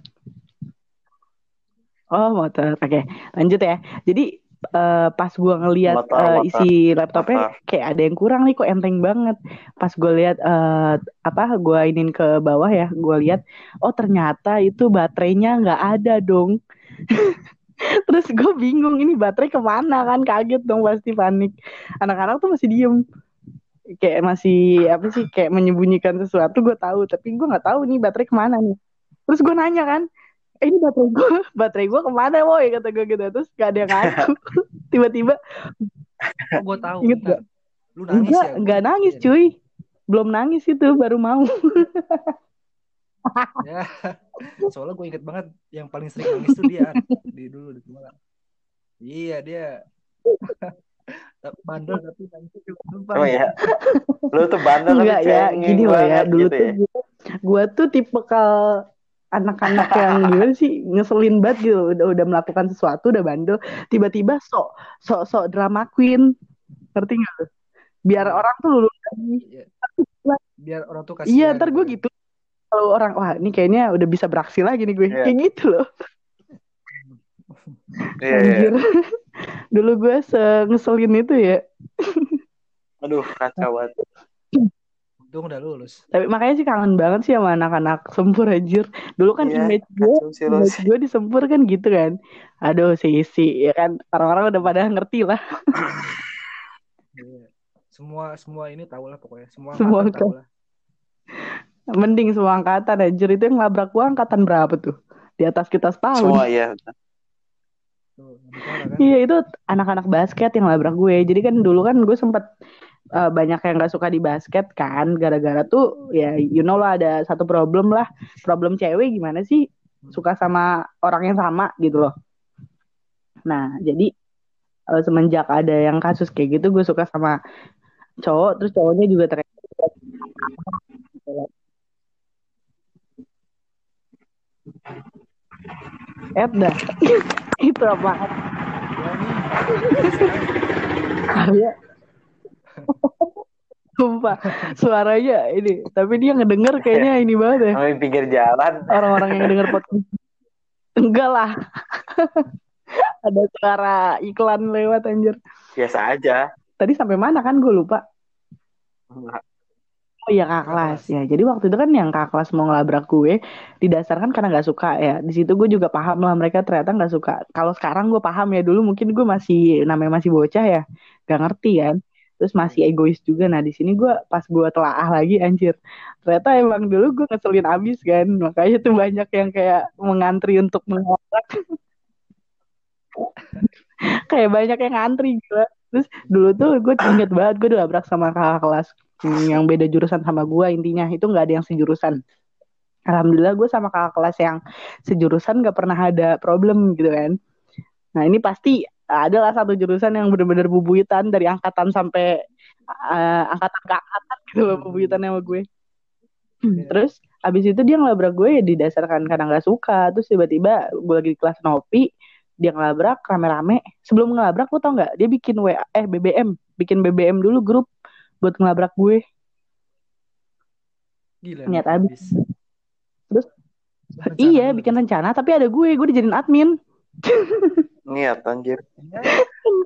Oh motor. Oke okay, lanjut ya. Jadi Uh, pas gue ngeliat mata, uh, mata. isi laptopnya mata. Kayak ada yang kurang nih, kok enteng banget. Pas gue liat uh, apa gue inin ke bawah ya, gue liat oh ternyata itu baterainya nggak ada dong. Terus gue bingung ini baterai kemana kan, kaget dong pasti panik. Anak-anak tuh masih diem kayak masih apa sih kayak menyembunyikan sesuatu. Gue tahu tapi gue nggak tahu nih baterai kemana nih. Terus gue nanya kan, Eh, ini baterai gue, baterai gue kemana woy, kata gue gitu. Terus gak ada yang ngaku. Tiba-tiba oh, gue tahu. Ingat gak? Lu nangis enggak, ya? Gak nangis cuy. Belum nangis itu, baru mau. Ya, soalnya gue inget banget yang paling sering nangis tuh dia. Di dulu, di kemana. Iya, dia bandel tapi nangis juga. Oh iya. Lu tuh bandel tapi cengeng. Gini loh ya, dulu gitu tuh ya. Gue tuh tipe kal anak-anak yang gimana sih, ngeselin banget gitu. Udah, udah melakukan sesuatu, udah bandel, tiba-tiba sok sok sok drama queen, ngerti nggak tuh? Biar orang tuh luluh lagi. Biar orang tuh kasih. Iya, ntar gue gitu. Kalau orang wah ini kayaknya udah bisa beraksi lagi nih gue, yeah. Kayak gitu loh. Yeah, yeah. Dulu gue se ngeselin itu ya. Aduh kacau banget. Dong udah lulus. Tapi makanya sih kangen banget sih sama anak-anak Sempur anjir. Dulu kan yeah, image gue, image gue di Sempur kan gitu kan. Aduh sisi ya kan, orang-orang udah pada ngerti lah. Semua semua ini tahu lah pokoknya. Semua, semua angkatan tahu lah. Mending semua angkatan anjir, itu yang labrak gue angkatan berapa tuh? Di atas kita setahun. Semua ya. Tuh, kan? Iya itu anak-anak basket yang labrak gue. Jadi kan dulu kan gue sempet uh, banyak yang gak suka di basket kan. Gara-gara tuh ya you know lah, ada satu problem lah. Problem cewek gimana sih suka sama orang yang sama gitu loh. Nah jadi uh, semenjak ada yang kasus kayak gitu, gue suka sama cowok. Terus cowoknya juga ternyata Edda itu apa? Karya, sumpah suaranya ini, tapi dia ngedenger kayaknya ini banget ya. Di pinggir jalan. Orang-orang yang denger podcast, enggak lah. Ada suara iklan lewat anjir. Biasa aja. Tadi sampai mana kan gue lupa. Oh iya kak kelas ya. Jadi waktu itu kan yang kak kelas mau ngelabrak gue didasarkan karena gak suka ya. Di situ gue juga paham lah mereka ternyata gak suka. Kalau sekarang gue paham ya, dulu mungkin gue masih, namanya masih bocah ya, gak ngerti kan. Terus masih egois juga. Nah di sini gue pas gue telaah lagi anjir, ternyata emang dulu gue ngeselin abis kan. Makanya tuh banyak yang kayak mengantri untuk mengelabrak. Kayak banyak yang ngantri gue. Terus dulu tuh gue inget banget gue dilabrak sama kakak kelas yang beda jurusan sama gue, intinya itu nggak ada yang sejurusan. Alhamdulillah gue sama kakak kelas yang sejurusan nggak pernah ada problem gitu kan. Nah ini pasti adalah satu jurusan yang benar-benar bubuitan dari angkatan sampai uh, angkatan ke angkatan gitu loh, bubuitan sama gue. Yeah. Terus abis itu dia ngelabrak gue ya didasarkan karena nggak suka. Terus tiba-tiba gue lagi di kelas nopi, dia ngelabrak rame-rame. Sebelum ngelabrak lo tau nggak? Dia bikin W A, eh B B M, bikin B B M dulu grup buat ngelabrak gue. Gila. Niat abis. Terus rencana iya dulu. Bikin rencana tapi ada gue, gue dijadiin admin. Niat anjir.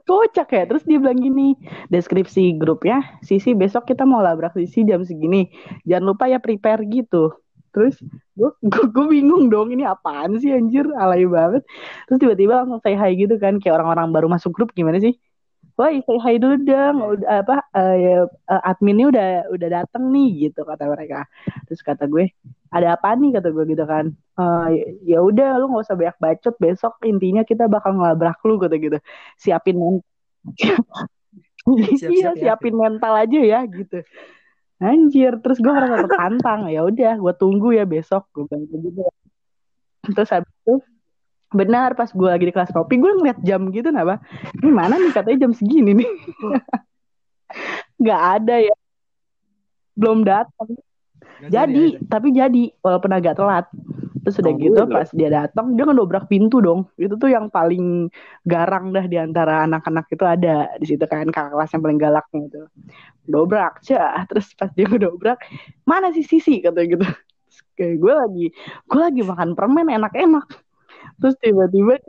Kocak ya. Terus dia bilang gini, deskripsi grupnya, Sisi besok kita mau labrak Sisi jam segini. Jangan lupa ya prepare gitu. Terus gue, gue, gue bingung dong, ini apaan sih anjir, alay banget. Terus tiba-tiba langsung say hi gitu kan, kayak orang-orang baru masuk grup gimana sih? Woi, say hi dulu dong, apa uh, adminnya udah udah dateng nih gitu kata mereka. Terus kata gue, ada apa nih kata gue gitu kan. E, ya udah, lu nggak usah banyak bacot, besok intinya kita bakal ngelabrak lu kata gitu. Siapin mental, siap, iya siap, siapin ya. Mental aja ya gitu. Anjir, terus gue merasa tertantang. Ya udah, gue tunggu ya besok gue bilang gitu. Terus habis itu benar pas gue lagi di kelas kopi gue ngeliat jam gitu napa, ini mana nih katanya jam segini nih. Nggak ada ya, belum datang. Jadi ada. Tapi jadi walaupun agak telat. Terus udah oh, gitu pas dia datang dia ngedobrak pintu dong. Itu tuh yang paling garang dah diantara anak-anak itu ada di situ kan, kakak kelas yang paling galak gitu. Dobrak cah. Terus pas dia ngedobrak, mana sih Sisi katanya gitu. Terus kayak gue lagi gue lagi makan permen enak-enak. Terus tiba-tiba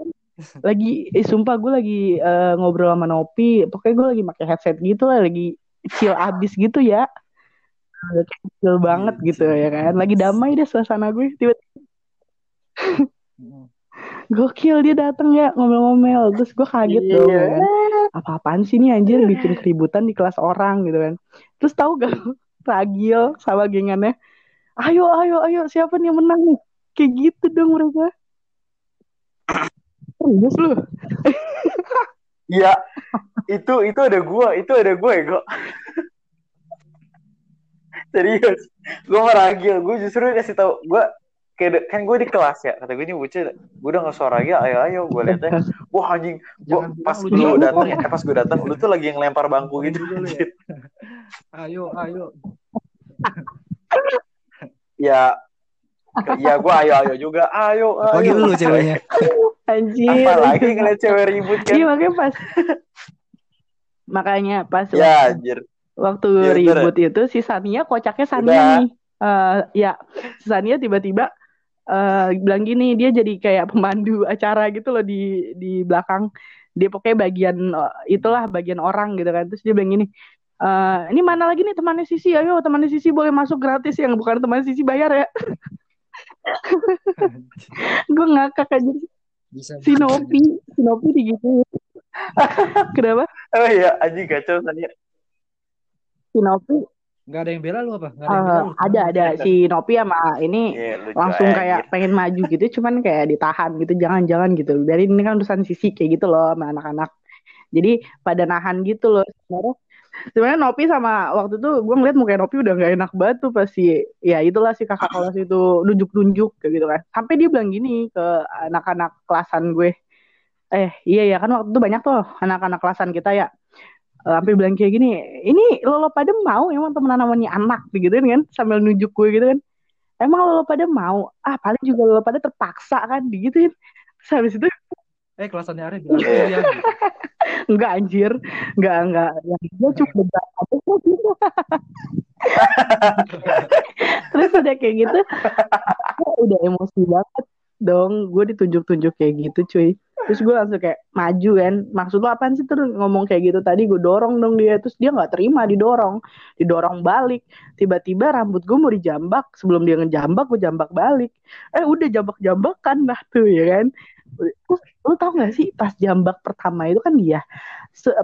lagi, eh, sumpah gue lagi uh, ngobrol sama Nopi. Pokoknya gue lagi pakai headset gitu lah, lagi chill abis gitu ya. Chill banget gitu ya kan. Lagi damai deh suasana gue. Tiba-tiba gokil dia dateng ya, ngomel-ngomel. Terus gue kaget dong kan. Apa-apaan sih nih anjir bikin keributan di kelas orang gitu kan. Terus tahu gak Ragil sama gengannya, Ayo, ayo, ayo siapa nih yang menang nih. Kayak gitu dong mereka. Serius lu? Iya. Itu itu ada gue, itu ada gue kok. Serius. Gue meragil, gue justru kasih tahu gue kayak kan gue di kelas ya, kata gue ini bucin, gue udah ngesuara lagi, ayo ayo gue liatnya. Wah anjing, gue pas lu datang ya, pas gue datang lu tuh lagi ngelempar bangku gitu. Ayo, ayo. Ya. Ya gue ayo-ayo juga. Ayo, ayo. Oh gitu loh ceweknya. Anjir. Apalagi ngeliat cewek ribut kan. Iya makanya pas Makanya pas ya, anjir. Waktu ya, ribut ya. Itu si Sania kocaknya Sania udah. Nih uh, ya si Sania tiba-tiba uh, bilang gini, dia jadi kayak pemandu acara gitu loh di, di belakang. Dia pokoknya bagian itulah, bagian orang gitu kan. Terus dia bilang gini, Uh, ini mana lagi nih temannya Sisi, ayo temannya Sisi boleh masuk gratis, yang bukan temannya Sisi bayar ya. Gue ngakak aja. Sinopi, Sinopi digituin. Kenapa? Oh iya, anjing kacau tadi. Sinopi. Gak ada yang bela lu apa? Gak ada, uh, yang bela lu. Ada, ada. Si Nopi sama ini yeah, langsung kayak gitu. Pengen maju gitu, cuman kayak ditahan gitu, jangan-jangan gitu. Dari ini kan urusan Sisi kayak gitu loh sama anak-anak. Jadi pada nahan gitu loh sebenarnya. Sebenarnya Nopi sama waktu itu gue ngeliat mukanya Nopi udah nggak enak banget tuh pasti. Ya itulah si kakak kelas itu nunjuk-nunjuk kayak gitu kan. Sampai dia bilang gini ke anak-anak kelasan gue. Eh iya ya kan waktu itu banyak tuh anak-anak kelasan kita ya. Sampai bilang kayak gini, ini lo, lo pada mau emang temen namanya anak gitu kan, sambil nunjuk gue gitu kan. Emang lo, lo pada mau? Ah paling juga lo, lo pada terpaksa kan digituin. Terus habis itu eh kelasannya Arif bilang ya. Enggak anjir, enggak enggak. Yang dia cuma apa gitu. Terus udah kayak gitu, udah emosi banget dong. Gue ditunjuk-tunjuk kayak gitu, cuy. Terus gue langsung kayak maju kan. Maksud lo apaan sih terus ngomong kayak gitu tadi? Gue dorong dong dia. Terus dia gak terima didorong. Didorong balik. Tiba-tiba rambut gue mau dijambak. Sebelum dia ngejambak gue jambak balik. Eh udah jambak-jambakan lah tuh ya kan. Lo tau gak sih pas jambak pertama itu kan dia.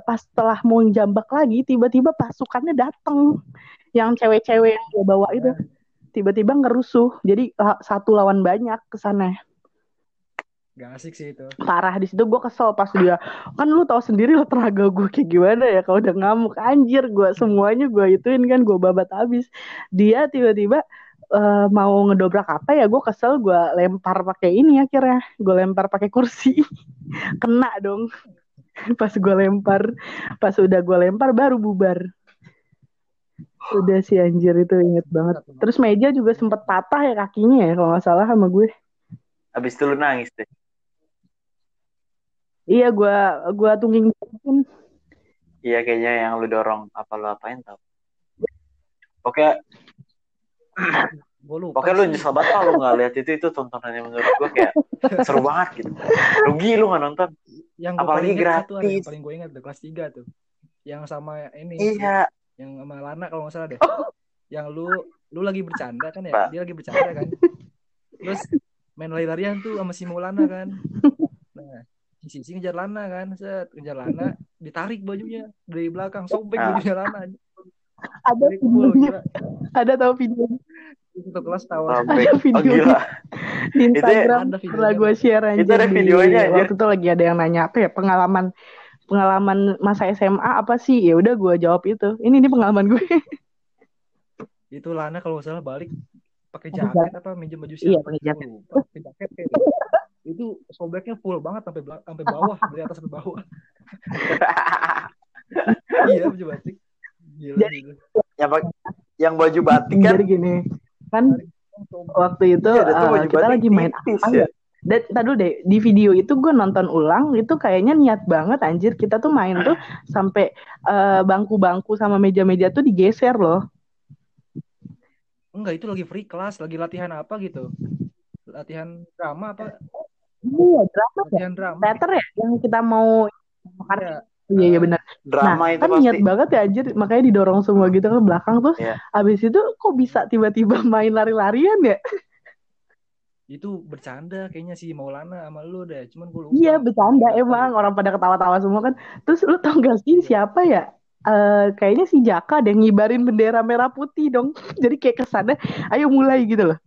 Pas setelah mau jambak lagi. Tiba-tiba pasukannya datang. Yang cewek-cewek yang dia bawa itu. Tiba-tiba ngerusuh. Jadi satu lawan banyak kesana. Gak asik sih itu. Parah di situ gue kesel pas dia. Kan lu tahu sendiri lo teraga gue kayak gimana ya kalau udah ngamuk. Anjir gue semuanya gue ituin kan, gue babat abis. Dia tiba-tiba uh, mau ngedobrak apa ya, gue kesel gue lempar pakai ini akhirnya. Gue lempar pakai kursi. Kena dong. Pas gue lempar, pas udah gue lempar baru bubar. Udah sih anjir itu inget banget. Terus meja juga sempet patah ya kakinya ya kalau gak salah sama gue. Habis itu lu nangis deh. Iya, gue gue tungging. Iya, kayaknya yang lu dorong apa lu apain tau? Oke, oke lu nyesel banget kalau nggak lihat itu itu tontonannya menurut gue kayak seru banget gitu. Rugi lu nggak nonton. Yang apalagi gratis. Itu ada yang paling gue ingat tuh kelas tiga tuh, yang sama ini. Iya. Yang sama Lana kalau nggak salah deh. Oh. Yang lu lu lagi bercanda kan ya? Apa? Dia lagi bercanda kan. Terus main lari-larian tuh sama si Maulana kan. Nah. Sisi ngejar Lana kan, set ngejar Lana, ditarik bajunya dari belakang, sobek ah. Bajunya Lana. Ada videonya, ada tahu video. Itu kelas tahu. Ada video. Oh, di Instagram lah gue share aja. Itu ada videonya. Waktu itu lagi ada yang nanya apa ya pengalaman pengalaman masa S M A apa sih? Ya udah gue jawab itu. Ini ini pengalaman gue. Itu Lana kalau nggak salah balik pakai jaket apa minjem baju siapa? Iya pakai jaket. Pakai jaket kayaknya. Itu sobeknya full banget sampai bela- sampai bawah, dari atas sampai bawah. Iya baju batik. Gila, jadi, gila. Yang, yang baju batik kan gini. Kan waktu itu ya, uh, kita lagi main apa ya? Tadi dulu deh, di video itu gue nonton ulang, itu kayaknya niat banget anjir. Kita tuh main tuh sampai uh, bangku-bangku sama meja-meja tuh digeser loh. Enggak, itu lagi free class, lagi latihan apa gitu. Latihan drama apa? Iya, drama. Latihan ya? Drama. Teater ya yang kita mau makan. Iya, iya ya, benar. Drama nah, itu kan pasti. Niat banget ya anjir, makanya didorong semua gitu ke belakang terus. Yeah. Abis itu kok bisa tiba-tiba main lari-larian ya? Itu bercanda kayaknya si Maulana sama lu deh, cuman gue lupa. Iya, bercanda emang, orang pada ketawa-tawa semua kan. Terus lu tau gak sih siapa ya? Uh, kayaknya si Jaka ada yang ngibarin bendera merah putih dong. Jadi kayak kesana, ayo mulai gitu loh.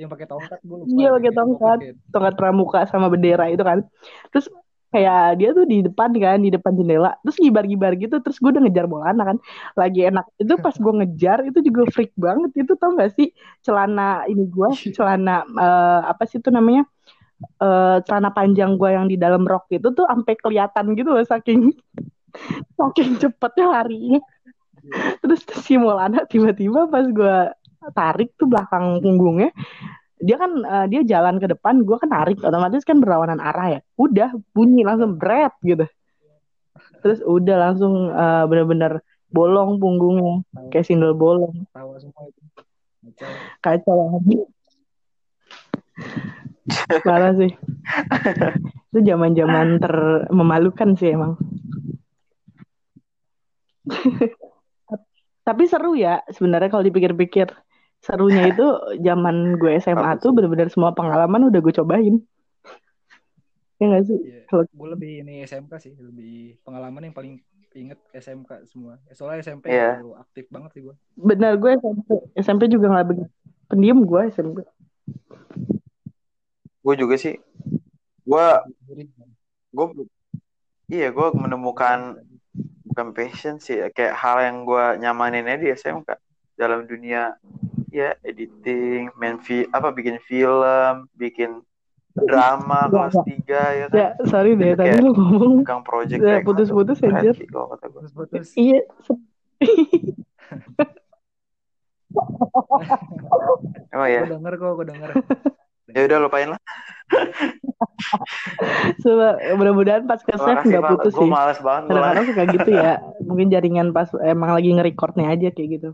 Yang pakai tongkat gue lupa. Iya pakai tongkat, tongkat pramuka sama bendera itu kan. Terus kayak dia tuh di depan kan, di depan jendela. Terus ngibar-ngibar gitu, terus gue udah ngejar Maulana kan. Lagi enak, itu pas gue ngejar itu juga freak banget. Itu tau gak sih celana ini gue, celana uh, apa sih itu namanya? Uh, celana panjang gue yang di dalam rok itu tuh sampai kelihatan gitu loh, saking saking cepetnya larinya. Terus si Maulana tiba-tiba pas gue tarik tuh belakang punggungnya, dia kan uh, dia jalan ke depan, gue kan tarik otomatis kan berlawanan arah ya, udah bunyi langsung bret gitu. Terus udah langsung uh, benar-benar bolong punggungnya kayak sindel bolong. Kacau banget. Parah sih. Itu zaman-zaman ter memalukan sih emang. Tapi seru ya sebenarnya kalau dipikir-pikir. Serunya itu zaman gue S M A tuh benar-benar semua pengalaman udah gue cobain. Ya nggak sih? Yeah. Kalau gue lebih ini S M K sih, lebih pengalaman yang paling inget S M K semua. Soalnya S M P yeah. Terlalu aktif banget sih gue. Benar gue S M P, S M P juga nggak begitu pendiam gue S M P. Gue juga sih. Gue, gue, iya gue menemukan bukan passion sih, kayak hal yang gue nyamaninnya di S M K dalam dunia ya editing, main fi- apa bikin film, bikin drama kelas tiga ya kan. Ya, sorry deh tadi lu ngomong. Bukan project ya, putus-putus aja. Putus-putus. Iya. Emang ya. Gua denger kok, gua denger. Ya udah lupain lah. Coba mudah-mudahan pas kesef enggak putus sih. Gua malas banget. Kadang-kadang suka gitu ya. Mungkin jaringan pas emang lagi nge-recordnya aja kayak gitu.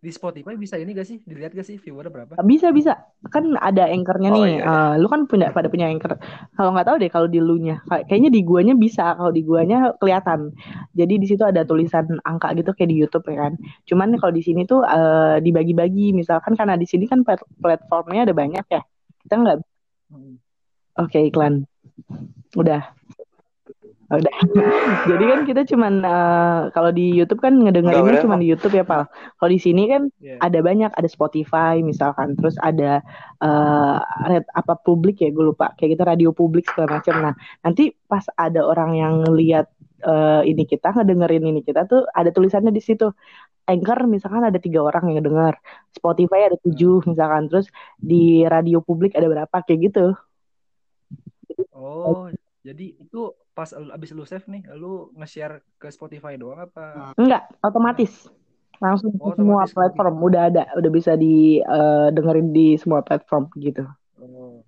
Di Spotify bisa ini gak sih? Dilihat gak sih viewernya berapa? Bisa, bisa. Kan ada anchor-nya oh, nih. Iya, iya. Uh, lu kan punya, pada punya anchor. Kalau gak tahu deh kalau di lu-nya. Kayaknya di guanya bisa. Kalau di guanya kelihatan. Jadi di situ ada tulisan angka gitu kayak di YouTube ya kan. Cuman kalau di sini tuh uh, dibagi-bagi. Misalkan karena di sini kan platformnya ada banyak ya. Kita gak... Hmm. Oke, okay, iklan. Udah. Udah. Jadi kan kita cuman uh, kalau di YouTube kan ngedengerinnya ya, cuman di YouTube ya, Pal. Kalau di sini kan yeah. Ada banyak, ada Spotify misalkan, terus ada uh, apa publik ya, gue lupa. Kayak gitu radio publik segala macam. Nah, nanti pas ada orang yang ngelihat uh, ini kita ngedengerin ini kita tuh ada tulisannya di situ. Anchor misalkan ada tiga orang yang ngedenger. Spotify ada tujuh misalkan, terus di radio publik ada berapa kayak gitu. Oh, jadi itu pas abis lu save nih, lu nge-share ke Spotify doang apa? Enggak, otomatis. Langsung oh, semua otomatis platform gitu. Udah ada, udah bisa di uh, dengerin di semua platform gitu. Oh.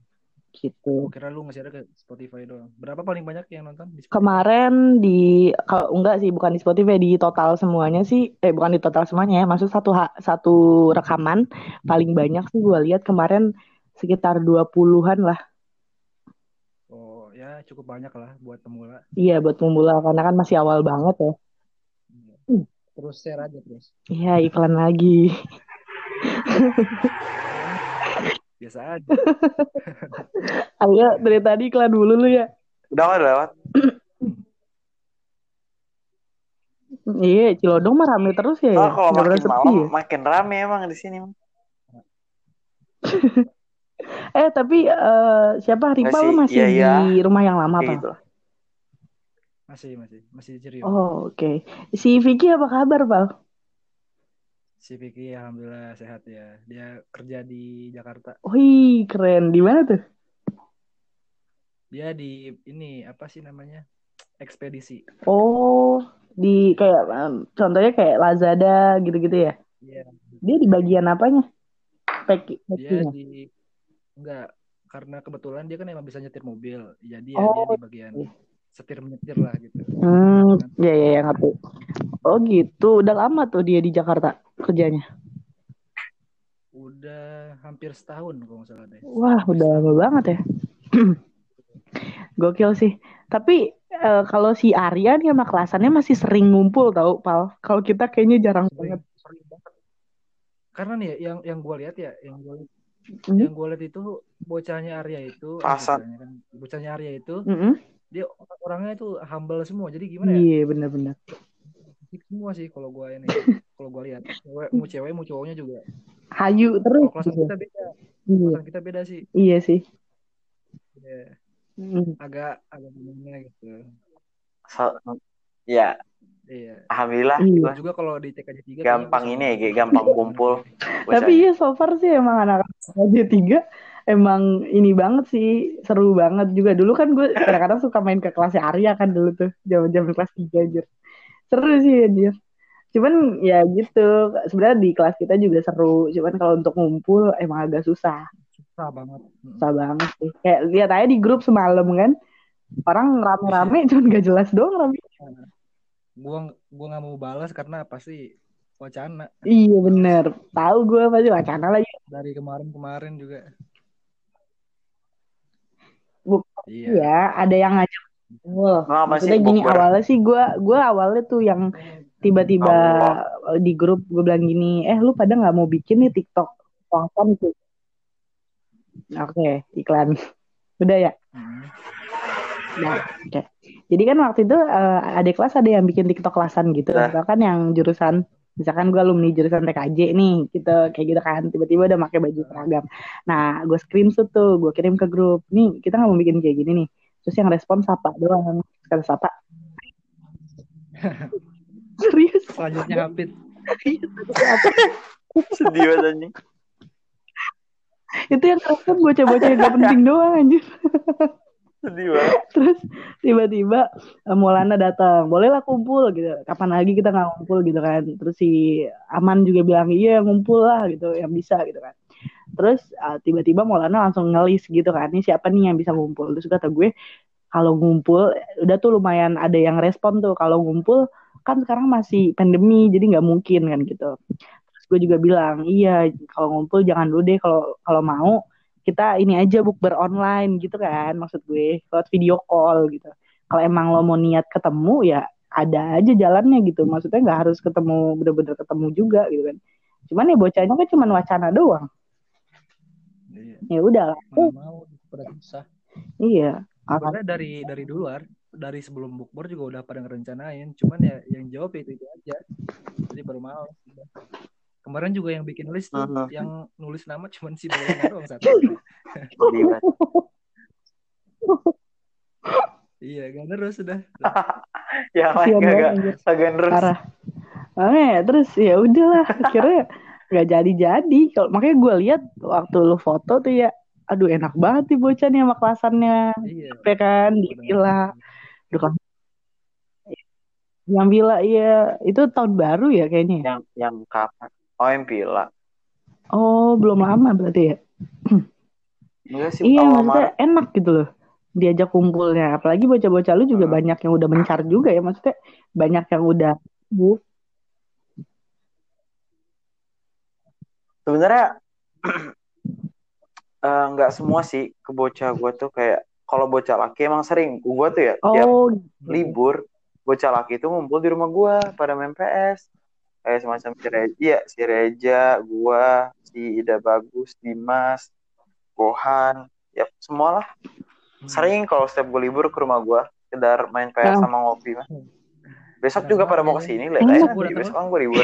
Gitu. Kira lu nge-share ke Spotify doang. Berapa paling banyak yang nonton? Di kemarin di kalau enggak sih, bukan di Spotify, di total semuanya sih. Eh bukan di total semuanya ya, maksud satu satu rekaman paling banyak sih gua lihat kemarin sekitar dua puluhan lah. Ya cukup banyak lah buat pemula. Iya buat pemula karena kan masih awal banget ya. Terus share aja terus. Iya iklan lagi. Biasa aja. Ayo dari tadi iklan dulu lu ya. Udah udah lewat. Iya Cilodong mah rame terus ya. Oh, kalau makin malam ya? Makin rame emang di sini. Eh tapi uh, siapa Rika lu masih iya, iya. Di rumah yang lama apa? Gitu. Masih masih masih ceria. Oh oke. Okay. Si Vicky apa kabar Pal? Si Vicky alhamdulillah sehat ya. Dia kerja di Jakarta. Wih keren. Di mana tuh? Dia di ini apa sih namanya ekspedisi. Oh di kayak contohnya kayak Lazada gitu-gitu ya? Iya. Yeah. Dia di bagian apanya? Packing. Dia di enggak, karena kebetulan dia kan emang bisa nyetir mobil. Jadi oh. Ya dia di bagian setir-menyetir lah gitu. Hmm, iya, iya, ngerti. Oh gitu, udah lama tuh dia di Jakarta kerjanya? Udah hampir setahun kalau nggak salah deh. Wah, udah lama banget ya. Gokil sih. Tapi e, kalau si Arya nih sama kelasannya masih sering ngumpul tau, Pal. Kalau kita kayaknya jarang banget. Karena nih yang yang gue lihat ya, yang gue lihat Mm-hmm. yang gue lihat itu bocahnya Arya itu bocahnya, kan, bocahnya Arya itu mm-hmm. Dia orangnya itu humble semua jadi gimana ya iya yeah, benar-benar semua sih kalau gue ini kalau gue lihat cewek mau cewek mau cowoknya juga hayu terus kelasan kita beda yeah. Kelasan kita beda sih iya yeah, sih yeah. Mm. agak agak gimana gitu so, ya yeah. Iya. Alhamdulillah iya. Juga kalau di T K J tiga gampang kan, ini ya gampang kumpul tapi iya so far sih emang anak T K J tiga emang ini banget sih seru banget juga dulu kan gue kadang-kadang suka main ke kelasnya Arya kan dulu tuh jam-jam kelas tiga anjir seru sih anjir cuman ya gitu sebenarnya di kelas kita juga seru cuman kalau untuk ngumpul emang agak susah susah banget susah banget sih kayak lihat aja di grup semalam kan orang rame-rame cuman gak jelas doang rame Gua gua nggak mau balas karena pasti wacana. Iya benar, tahu gua pasti wacana lagi. Dari kemarin-kemarin juga. Bukan, iya, ya, ada yang ngajak Wah, wow, maksudnya gini bukber. Awalnya sih gue gue awalnya tuh yang tiba-tiba Allah. Di grup gue bilang gini, eh lu pada nggak mau bikin nih TikTok konten tuh. Oke, okay, iklan. Udah ya. Nah, okay. Jadi kan waktu itu uh, ada kelas ada yang bikin TikTok kelasan gitu, nah. Misalkan yang jurusan, misalkan gue alumni jurusan T K J nih, gitu kayak gitu kan, tiba-tiba udah pakai baju seragam. Nah, gue screenshot tuh, gue kirim ke grup. Nih, kita nggak mau bikin kayak gini nih. Terus yang respon Sapa doang, kata Sapa. Serius? Selanjutnya Hapit. Sedih banget nih. Itu yang respon bocah-bocah yang gak penting doang anjir. Sedih banget. Terus tiba-tiba Maulana datang, bolehlah kumpul gitu. Kapan lagi kita nggak kumpul gitu kan? Terus si Aman juga bilang iya ngumpul lah gitu, yang bisa gitu kan. Terus uh, tiba-tiba Maulana langsung ngelis gitu kan, ini siapa nih yang bisa ngumpul. Terus kata gue, kalau ngumpul, udah tuh lumayan ada yang respon tuh. Kalau ngumpul, kan sekarang masih pandemi, jadi gak mungkin kan gitu. Terus gue juga bilang, iya kalau ngumpul jangan dulu deh, kalau kalau mau, kita ini aja bukber online gitu kan. Maksud gue, lewat video call gitu. Kalau emang lo mau niat ketemu, ya ada aja jalannya gitu. Maksudnya gak harus ketemu, bener-bener ketemu juga gitu kan. Cuman ya bocahnya kan cuman wacana doang. Ya udah mau susah. Iya. Karena dari dari luar, dari sebelum bukber juga udah pada ngerencanain, cuman ya yang jawab itu itu aja. Jadi baru mau. Kemarin juga yang bikin list tuh, uh-huh. yang nulis nama cuman si Bolan doang satu. Iya, gak terus udah. Ya lain enggak enggak terus. Parah. Oke, terus ya udahlah akhirnya. Gak jadi-jadi. Makanya gue lihat waktu lu foto tuh ya, aduh enak banget nih bocah nih sama kelasannya. Iya. Sampai kan, di villa. Aduh kan. Yang villa, iya. Itu tahun baru ya kayaknya? Yang yang kapan? Oh, yang villa. Oh, belum lama berarti ya? Iya, sih, iya maksudnya Maret. Enak gitu loh. Diajak kumpulnya. Apalagi bocah-bocah lu juga hmm. banyak yang udah mencar juga ya. Maksudnya banyak yang udah bu. Sebenarnya nggak uh, semua sih ke bocah gue tuh kayak kalau bocah laki emang sering gue tuh ya tiap oh. libur bocah laki itu ngumpul di rumah gue pada main P S kayak semacam si Reja, ya, si Reja, gue, si Ida Bagus, Dimas, Gohan, ya semualah sering kalau setiap gue libur ke rumah gue sekedar main P S nah. sama ngopi mah. Besok nah, juga nah, pada mau kesini lihat aja nanti besok kan gue libur.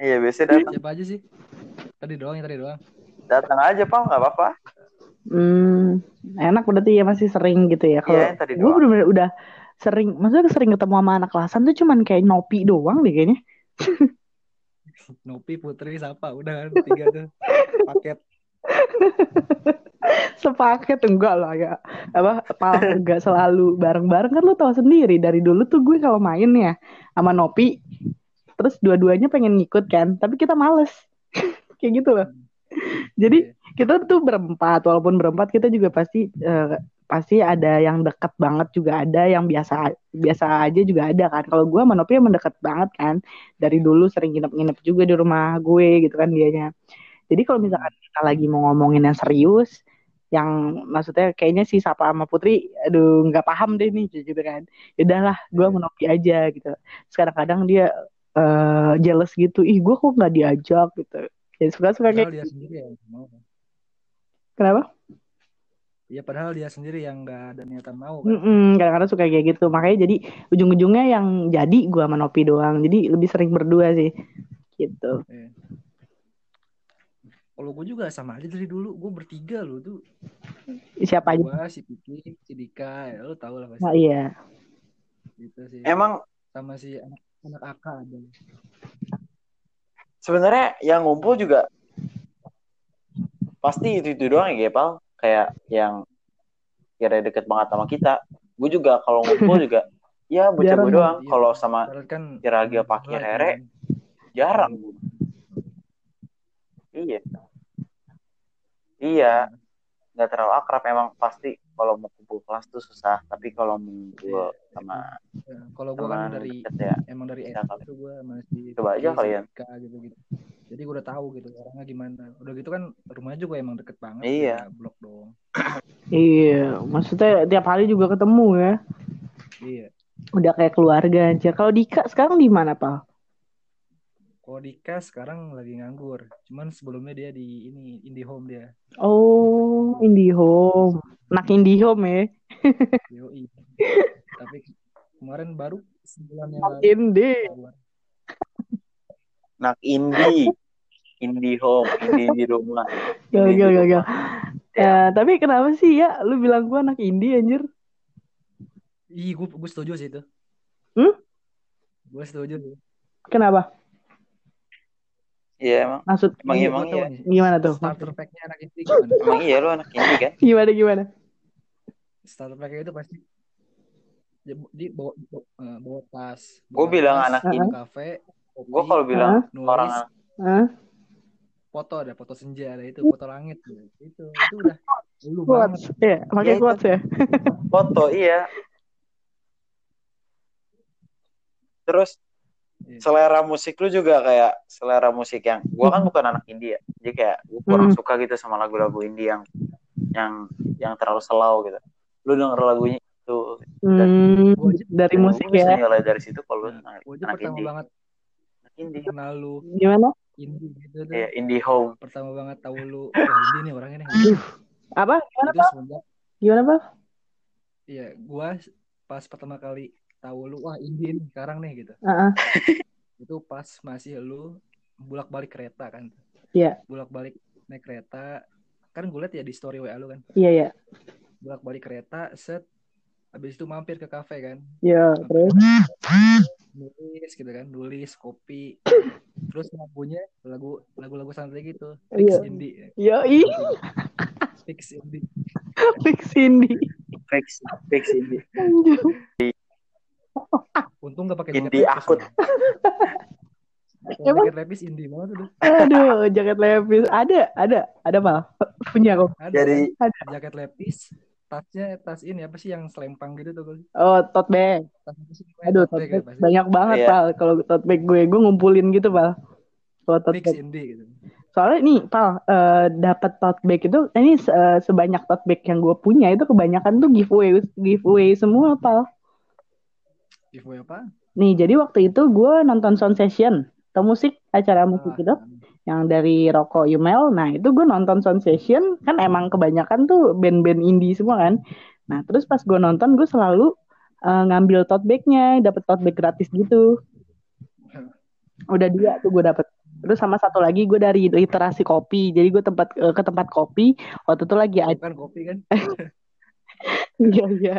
Iya biasa datang. Siapa aja sih? Tadi doang ya tadi doang. Datang aja Pak, nggak apa-apa. Hmm, enak berarti ya masih sering gitu ya. Kalau yeah, gue bener-bener udah sering, maksudnya sering ketemu sama anak kelasan tuh cuman kayak Nopi doang deh kayaknya. Nopi, Putri, Sapa, udah kan tiga tuh paket. Sepaket enggak lah ya. Apa paling enggak selalu bareng-bareng kan lo tau sendiri dari dulu tuh gue kalau main ya sama Nopi. Terus dua-duanya pengen ngikut kan, tapi kita males. Kayak gitu loh. Jadi kita tuh berempat, walaupun berempat kita juga pasti eh, pasti ada yang deket banget juga ada, yang biasa biasa aja juga ada kan. Kalau gue sama Nopi emang deket banget kan, dari dulu sering nginep-nginep juga di rumah gue gitu kan dianya. Jadi kalau misalkan kita lagi mau ngomongin yang serius, yang maksudnya kayaknya si Sapa sama Putri aduh nggak paham deh nih gitu kan. Yaudahlah, gue sama Nopi aja gitu. Kadang-kadang dia Uh, jealous gitu, ih gue kok nggak diajak gitu. Ya suka-suka kayak. Dia sendiri ya, mau. Kenapa? Ya padahal dia sendiri yang nggak ada niatan mau. Kan? Mm-mm, kadang-kadang suka kayak gitu, makanya jadi ujung-ujungnya yang jadi gue manopi doang, jadi lebih sering berdua sih, gitu. Eh. Kalau gue juga sama aja dari dulu, gue bertiga loh tuh. Siapa aja? Gue si Piki, si Dika, ya, lo tau lah pasti. Nah, iya. Gitu sih. Emang sama si anak akak ada. Sebenarnya yang ngumpul juga pasti itu itu doang ya Gepal, kayak yang kira deket banget sama kita. Gue juga kalau ngumpul juga, ya bocah gue doang. Iya. Kalau sama kan, Ciraga Pakir Rere, jarang. Iya, iya, nggak terlalu akrab emang pasti. Kalau mau kumpul kelas tuh susah, tapi kalau ngumpul sama ya, kalau gue kan dari ya, emang dari S M tuh gue masih coba aja kalian gitu gitu Jadi gue udah tahu gitu orangnya gimana. Udah gitu kan rumah juga emang deket banget. Iya. Ya, blok dong. Iya, maksudnya tiap hari juga ketemu ya. Iya. Udah kayak keluarga aja. Kalau Dika sekarang di mana, Pak? Kalau Dika sekarang lagi nganggur. Cuman sebelumnya dia di ini IndiHome dia. Oh, IndiHome. Nak IndiHome ya. Yoi. Tapi kemarin baru sebulan yang lalu. Indie. Nak indie, indie home, indie di rumah. Gak, gak, gak, gak. Ya, tapi kenapa sih ya lu bilang gue anak indie anjir? Ih, gue, gue setuju sih itu. Hmm? Gue setuju. Kenapa? Iya emang. Maksud, emang, emang iya. Gimana tuh? Starter pack-nya anak indie gimana? Emang iya lu anak indie kan? Gimana, gimana? Starter pack-nya itu pasti di bawa, bawa, bawa tas. Gue bilang anak indie. Kafe. Gue kalau bilang huh? orang huh? foto ada foto senja ada itu foto langit itu itu udah dulu banget ya pakai quotes ya foto iya terus yeah. Selera musik lu juga kayak selera musik yang gue kan bukan anak indie ya jadi kayak gue kurang mm. suka gitu sama lagu-lagu indie yang yang yang terlalu slow gitu lu denger lagunya itu dari, mm, gua, dari gua, musik gua ya mulai dari situ kalau lu nah, anak indie banget. Indie kenal lu gimana? Indie gitu tuh. Iya, indie home. Pertama banget tahu lu oh, indie nih orangnya nih. Apa? Gimana, Pak? Gimana, Pak? Iya, gua pas pertama kali tahu lu wah indie nih sekarang nih gitu. Uh-uh. Itu pas masih lu bolak-balik kereta kan. Iya. Yeah. Bolak-balik naik kereta. Kan gue liat ya di story W A lu kan. Iya, yeah, iya. Yeah. Bolak-balik kereta set habis itu mampir ke kafe kan. Iya, yeah, terus nulis gitu kan, nulis kopi, terus lagunya lagu lagu-lagu santai gitu, fix yeah. indie. Yo i, fix indie, fix indie, fix fix indie. Untung nggak pakai jaket lepis. Akut. Jaket lepis indie banget tuh. Aduh, jaket lepis ada ada ada malah punya kok. Jadi ada. Jaket lepis. Tasnya tas ini apa sih yang selempang gitu tuh? Oh, tote bag. Aduh, tote bag banyak banget, yeah. Pal. Kalau tote bag gue, gue ngumpulin gitu, Pal. Kalau tote bag indie gitu. Soalnya nih, Pal, uh, dapat tote bag itu ini uh, sebanyak tote bag yang gue punya itu kebanyakan tuh giveaway, giveaway semua, Pal. Giveaway apa? Nih, jadi waktu itu gue nonton sound session, atau musik, acara musik ah, gitu. Yang dari Roko Yumel, nah itu gue nonton sound session, kan emang kebanyakan tuh band-band indie semua kan. Nah terus pas gue nonton, gue selalu uh, ngambil tote bag-nya, dapet tote bag gratis gitu. Udah dua tuh gue dapet. Terus sama satu lagi gue dari literasi kopi, jadi gue tempat uh, ke tempat kopi, waktu itu lagi ada. Bukan kopi kan? Iya, iya.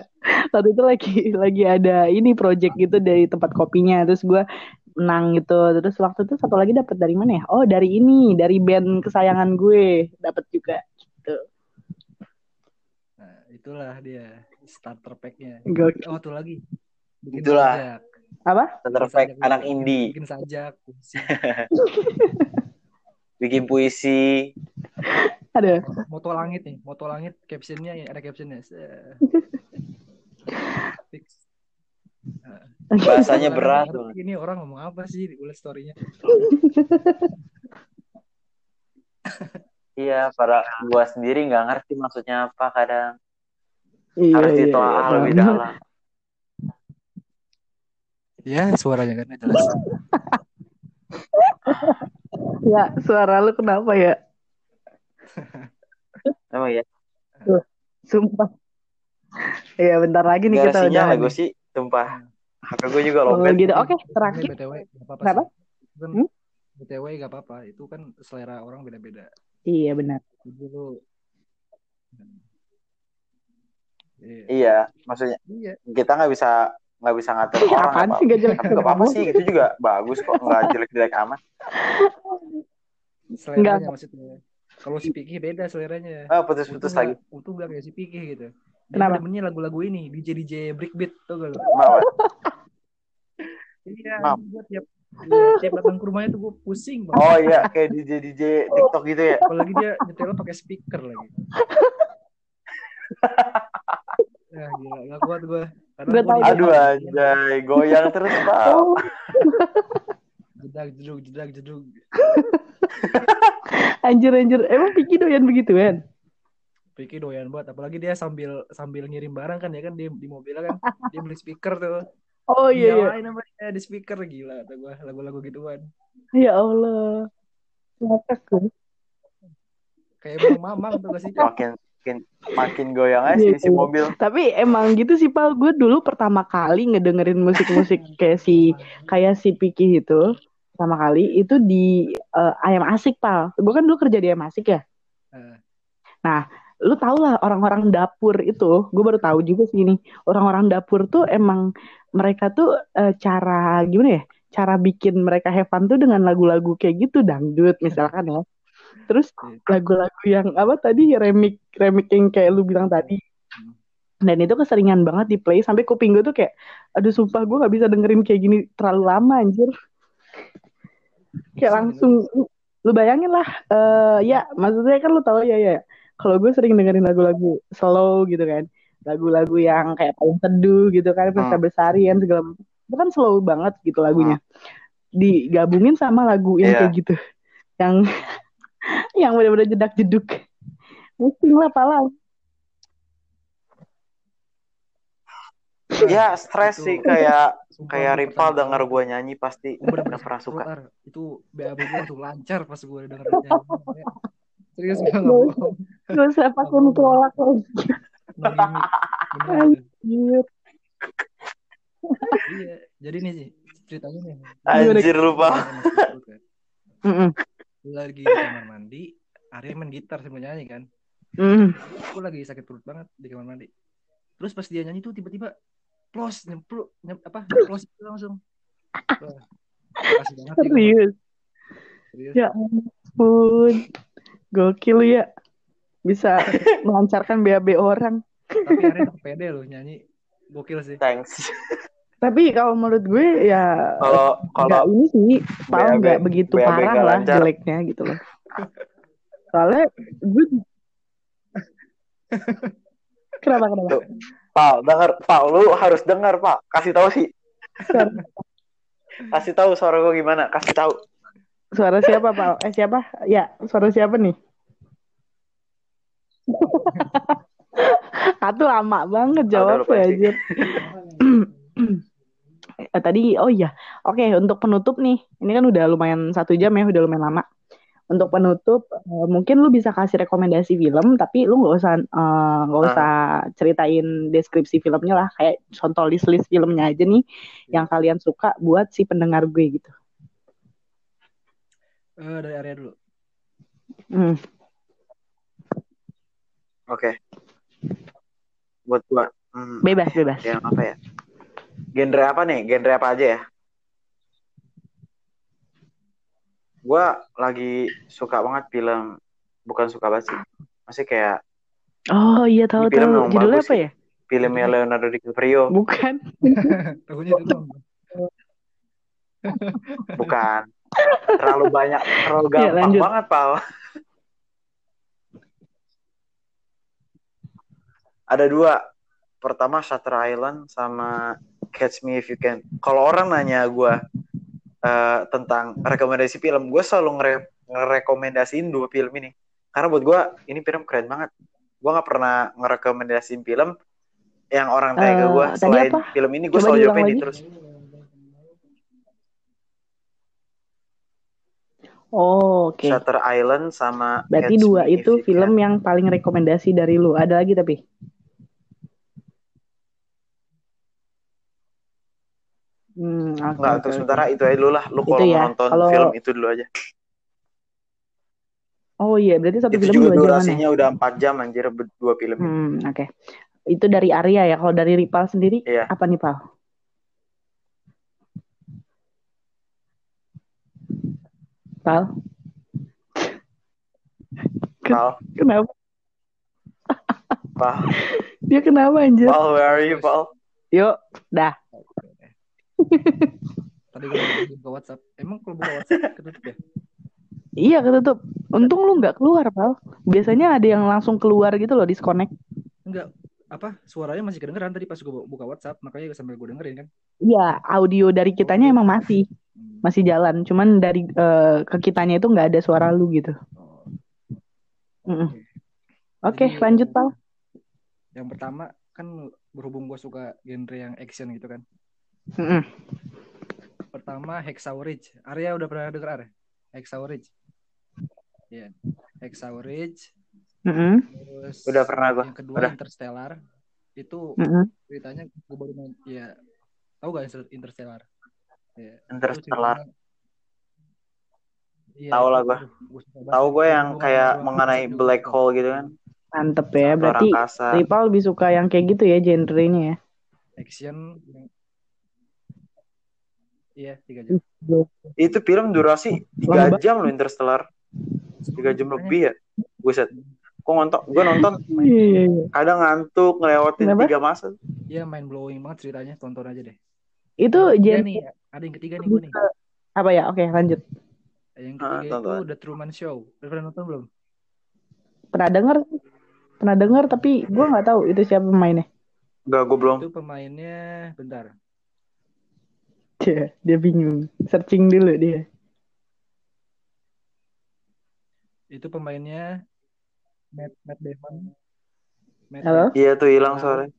Waktu itu lagi, lagi ada ini project gitu dari tempat kopinya, terus gue menang gitu. Terus waktu itu satu lagi dapat dari mana ya? Oh, dari ini, dari band kesayangan gue dapat juga gitu. Nah, itulah dia starter pack-nya. Oh, satu lagi. Bikin itulah. Sajak. Apa? Starter pack anak indie. Bikin sajak. Bikin puisi. Ada moto langit nih, moto langit caption-nya ada caption-nya. Bahasanya berat. Ini orang ngomong apa sih di ulas story-nya? Iya, para gua sendiri nggak ngerti maksudnya apa kadang. Iya, harus ditelaah iya, iya, lebih dalam. Ya, suaranya kan jelas. Ya, suara lu kenapa ya? Emang ya. Tuh, sumpah. Iya, bentar lagi nih gak kita udah. Sinyal gue sih, sumpah. H P gue juga lowbat. Oh, gitu. Oke, okay, terakhir. B T W enggak apa-apa. Kenapa? Hmm? B T W enggak apa-apa. Itu kan selera orang beda-beda. Iya, benar. Jadi lu iya. iya, maksudnya iya. Kita enggak bisa enggak bisa ngatur iya, orang apa. Sih, gak tapi enggak apa-apa sih, itu juga bagus kok, enggak jelek-jelek amat. Seleranya maksudnya. Kalau si Piki beda seleranya. Ah, oh, putus-putus lagi. Untung enggak kayak si Piki gitu. Kenapa? Temennya lagu-lagu ini D J D J breakbeat tuh gak lu? Mau. Iya. Tiap tiap datang ke rumahnya tuh gue pusing banget. Oh iya, kayak D J D J TikTok gitu ya. Apalagi dia nyetelnya pakai speaker lagi. Ya gila, gak kuat gue. Aduh anjay, goyang terus Pak. Jedag jedug jedag jedug. Anjir anjir, emang Piki doyan begituan? Piki doyan banget, apalagi dia sambil sambil ngirim barang kan ya kan di di mobilnya kan, dia beli speaker tuh. Oh iya iya. Nyalain namanya di speaker, gila kata gua lagu-lagu gituan. Ya Allah. Ngakak tuh. Kayak Bang Mamang tuh gak sih? Makin makin makin goyang aja sih si mobil. Tapi emang gitu sih Pak, gue dulu pertama kali ngedengerin musik-musik kayak si kayak si Piki itu. Pertama kali itu di uh, Ayam Asik, Pal. Gue kan dulu kerja di Ayam Asik ya. Uh. Nah, lu tau lah orang-orang dapur itu. Gue baru tahu juga sih ini. Orang-orang dapur tuh emang mereka tuh uh, cara gimana ya? Cara bikin mereka have fun tuh dengan lagu-lagu kayak gitu. Dangdut misalkan ya. Terus lagu-lagu yang apa tadi? Remix, remix yang kayak lu bilang tadi. Dan itu keseringan banget di play. Sampai kuping gue tuh kayak, aduh sumpah gue gak bisa dengerin kayak gini terlalu lama anjir. Kayak langsung lu bayangin lah, uh, ya maksudnya kan lu tahu ya ya. Kalau gue sering dengerin lagu-lagu slow gitu kan, lagu-lagu yang kayak paling teduh gitu kan, Pesta Besarian segala macam, itu kan slow banget gitu lagunya. Digabungin sama lagu yang yeah. kayak gitu, yang yang benar-benar jedak-jeduk, pusing lah pala. Ya stres sih kayak sumpah, kayak Rival denger gue nyanyi pasti bener-bener pernah suka. Itu B A B gue langsung lancar pas gue denger nyanyi. Serius gak ngomong. Terus apa pun tolak lagi. Anjir. Iya, jadi nih sih ceritanya nih. Anjir lupa. Lagi di kamar mandi, Arya main gitar sambil nyanyi kan. Aku lagi sakit perut banget di kamar mandi. Terus pas dia nyanyi tuh tiba-tiba plus nyemplung nyem, apa plus langsung. Wah, makasih banget. Serius. Serius. Ya ampun. Gokil lu ya. Bisa melancarkan B A B orang. Tapi Arya tetap pede loh nyanyi. Gokil sih. Thanks. Tapi kalau menurut gue ya kalau kalau ini sih Pau enggak begitu B A B parah lah jeleknya gitu loh. Soalnya gue Kenapa kenapa? Tuh. Pak, denger, Pak, lu harus dengar, Pak. Kasih tahu sih. Kasih tahu suara gue gimana? Kasih tahu. Suara siapa, Pak? Eh, siapa? Ya, suara siapa nih? Aduh, lama banget jawab aja. Tadi, oh iya. Oke, untuk penutup nih. Ini kan udah lumayan satu jam ya, udah lumayan lama. Untuk penutup, uh, mungkin lu bisa kasih rekomendasi film, tapi lu nggak usah uh, nggak usah ceritain deskripsi filmnya lah, kayak contoh list-list filmnya aja nih yang kalian suka buat si pendengar gue gitu. Uh, dari Arya dulu. Hmm. Oke. Okay. Buat gua. Hmm, bebas bebas. Yang apa ya? Genre apa nih? Genre apa aja ya? Gue lagi suka banget film, bukan suka banget sih, masih kayak oh iya tahu tahu judulnya apa ya? Filmnya Leonardo DiCaprio. Bukan. Bukan. Terlalu banyak, terlalu gampang ya, banget Pal. Ada dua, pertama Shutter Island sama Catch Me If You Can. Kalau orang nanya gue Uh, tentang rekomendasi film, gue selalu ngere- ngerekomendasiin dua film ini karena buat gue ini film keren banget. Gue nggak pernah ngerekomendasiin film yang orang tanya ke gue uh, selain apa? Film ini gue selalu jawabin ini terus. Oh, oke. Okay. Shutter Island sama. Berarti Catch dua itu film yang paling rekomendasi dari lu. Ada lagi tapi? Hmm, nggak, untuk sementara itu aja dulu lah. Lu kalau ya, nonton kalau... film itu dulu aja. Oh iya, berarti satu itu film juga durasinya ya? Udah empat jam anjir, dua film. Hmm, oke. Okay. Itu dari Arya ya. Kalau dari Ripal sendiri, iya. Apa nih Pal? Pal? Pal? Kenapa? Pal? Dia kenapa anjir? Pal, where are you Pal? Yuk, dah. Tadi gue buka WhatsApp. Emang kalau buka WhatsApp ketutup ya? Iya ketutup. Untung lu gak keluar Pal. Biasanya ada yang langsung keluar gitu loh, disconnect. Enggak. Apa? Suaranya masih kedengeran tadi pas gue buka WhatsApp. Makanya sambil gue dengerin kan. Iya, audio dari kitanya emang masih. masih jalan, cuman dari uh, kekitanya itu nggak ada suara lu gitu. Mm-mm. Oke, okay, lanjut Pal. Yang pertama kan berhubung gue suka genre yang action gitu kan. Mm-mm. Pertama Hexaridge. Arya udah pernah denger Arya? Hexaridge. Iya. Yeah. Hexaridge. Mm-hmm. Terus udah pernah gue. Yang kedua udah. Interstellar. Itu mm-hmm. ceritanya gue baru main. Iya. Tahu gak Interstellar? Iya. Interstellar. Ya, tahu lah gue. Tahu gue yang kayak mengenai black hole gitu kan. Mantep ya. Berarti Ripal lebih suka yang kayak gitu ya genre-nya ya. Action. Iya, tiga jam. Itu film durasi tiga jam loh Interstellar. tiga jam lebih ya. Buset. Gue nonton, gue nonton kadang ngantuk ngelewatin tiga masa. Iya, mind blowing banget ceritanya, tonton aja deh. Itu genre nih, ada yang ketiga nih gue nih. Apa ya? Oke, lanjut. Yang ketiga ah, itu The Truman Show. Pernah nonton belum? Pernah denger. Pernah denger tapi gue gak tahu itu siapa pemainnya. Enggak, gue belum. Itu pemainnya, bentar. Dia, dia bingung. Searching dulu dia. Itu pemainnya Matt, Matt Damon. Matt Halo? Iya tuh hilang sore.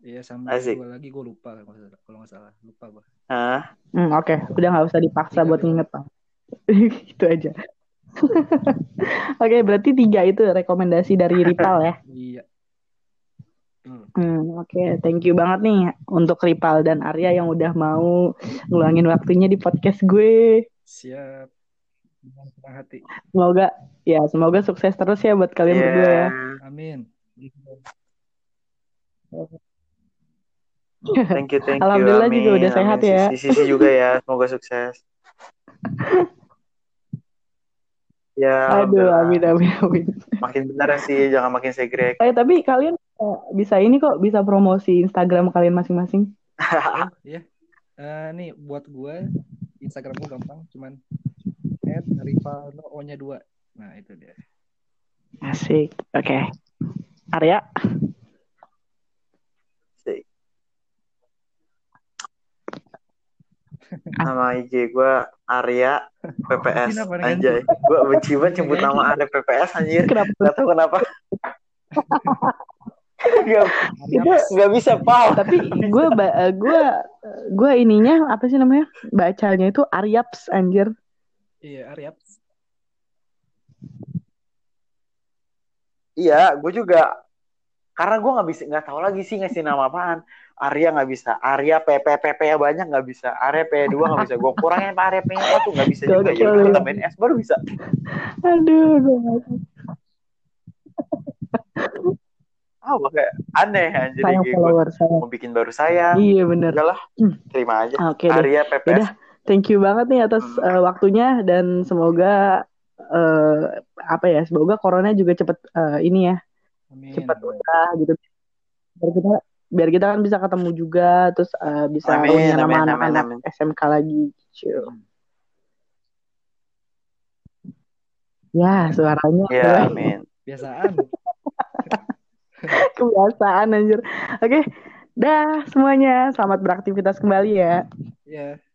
Iya sama gue lagi, gue lupa kalau gak salah. Lupa gue. Ah, hmm, oke, okay. Udah nggak usah dipaksa tiga buat nginget Pak. Gitu aja. Oke, okay, berarti tiga itu rekomendasi dari Ripal ya. Iya. Hmm, hmm oke, okay. Thank you banget nih untuk Ripal dan Arya yang udah mau ngeluangin waktunya di podcast gue. Siap. Dengan senang hati. Semoga ya, semoga sukses terus ya buat kalian yeah. berdua ya. Amin. Thank you, thank you. Alhamdulillah Amin. Juga udah sehat Amin. Ya. Sisi-sisi juga ya, semoga sukses. Ya. Aduh, amin, amin, amin. Makin benar sih, jangan makin segrek. Eh, tapi kalian uh, bisa ini kok, bisa promosi Instagram kalian masing-masing. Iya. uh, nih buat gue, Instagram gue gampang, cuman et rifano o nya dua. Nah itu dia. Asik, oke. Okay. Arya. Nama I G gue Arya P P S. Anjay, gue benci banget nyebut nama Arya P P S anjir. Gak tau kenapa. Gak, gak bisa pal. Tapi gue gue gue ininya apa sih namanya? Bacanya itu Aryaps anjir. Iya, Aryaps. Iya, gue juga. Karena gue nggak bisa, nggak tahu lagi sih ngasih nama apaan. Arya nggak bisa, Arya P P P P ya banyak nggak bisa, Arya P dua nggak bisa. Gue kurangin Pak Arya P dua tuh nggak bisa juga. Jadi tambahin S baru bisa. Aduh, gue nggak tahu. Ah, kayak aneh anjir gue. Mau bikin baru sayang. Iya benar. Udahlah, terima aja. Okay, Arya P P S. Udah, thank you banget nih atas uh, waktunya dan semoga uh, apa ya? Semoga corona juga cepet uh, ini ya. Amin. Cepat udah gitu biar kita biar kita kan bisa ketemu juga terus uh, bisa main sama anak-anak S M K lagi cuy. Ya suaranya ya, amin. Biasaan kebiasaan anjir. Oke, dah semuanya, selamat beraktivitas kembali ya ya yeah.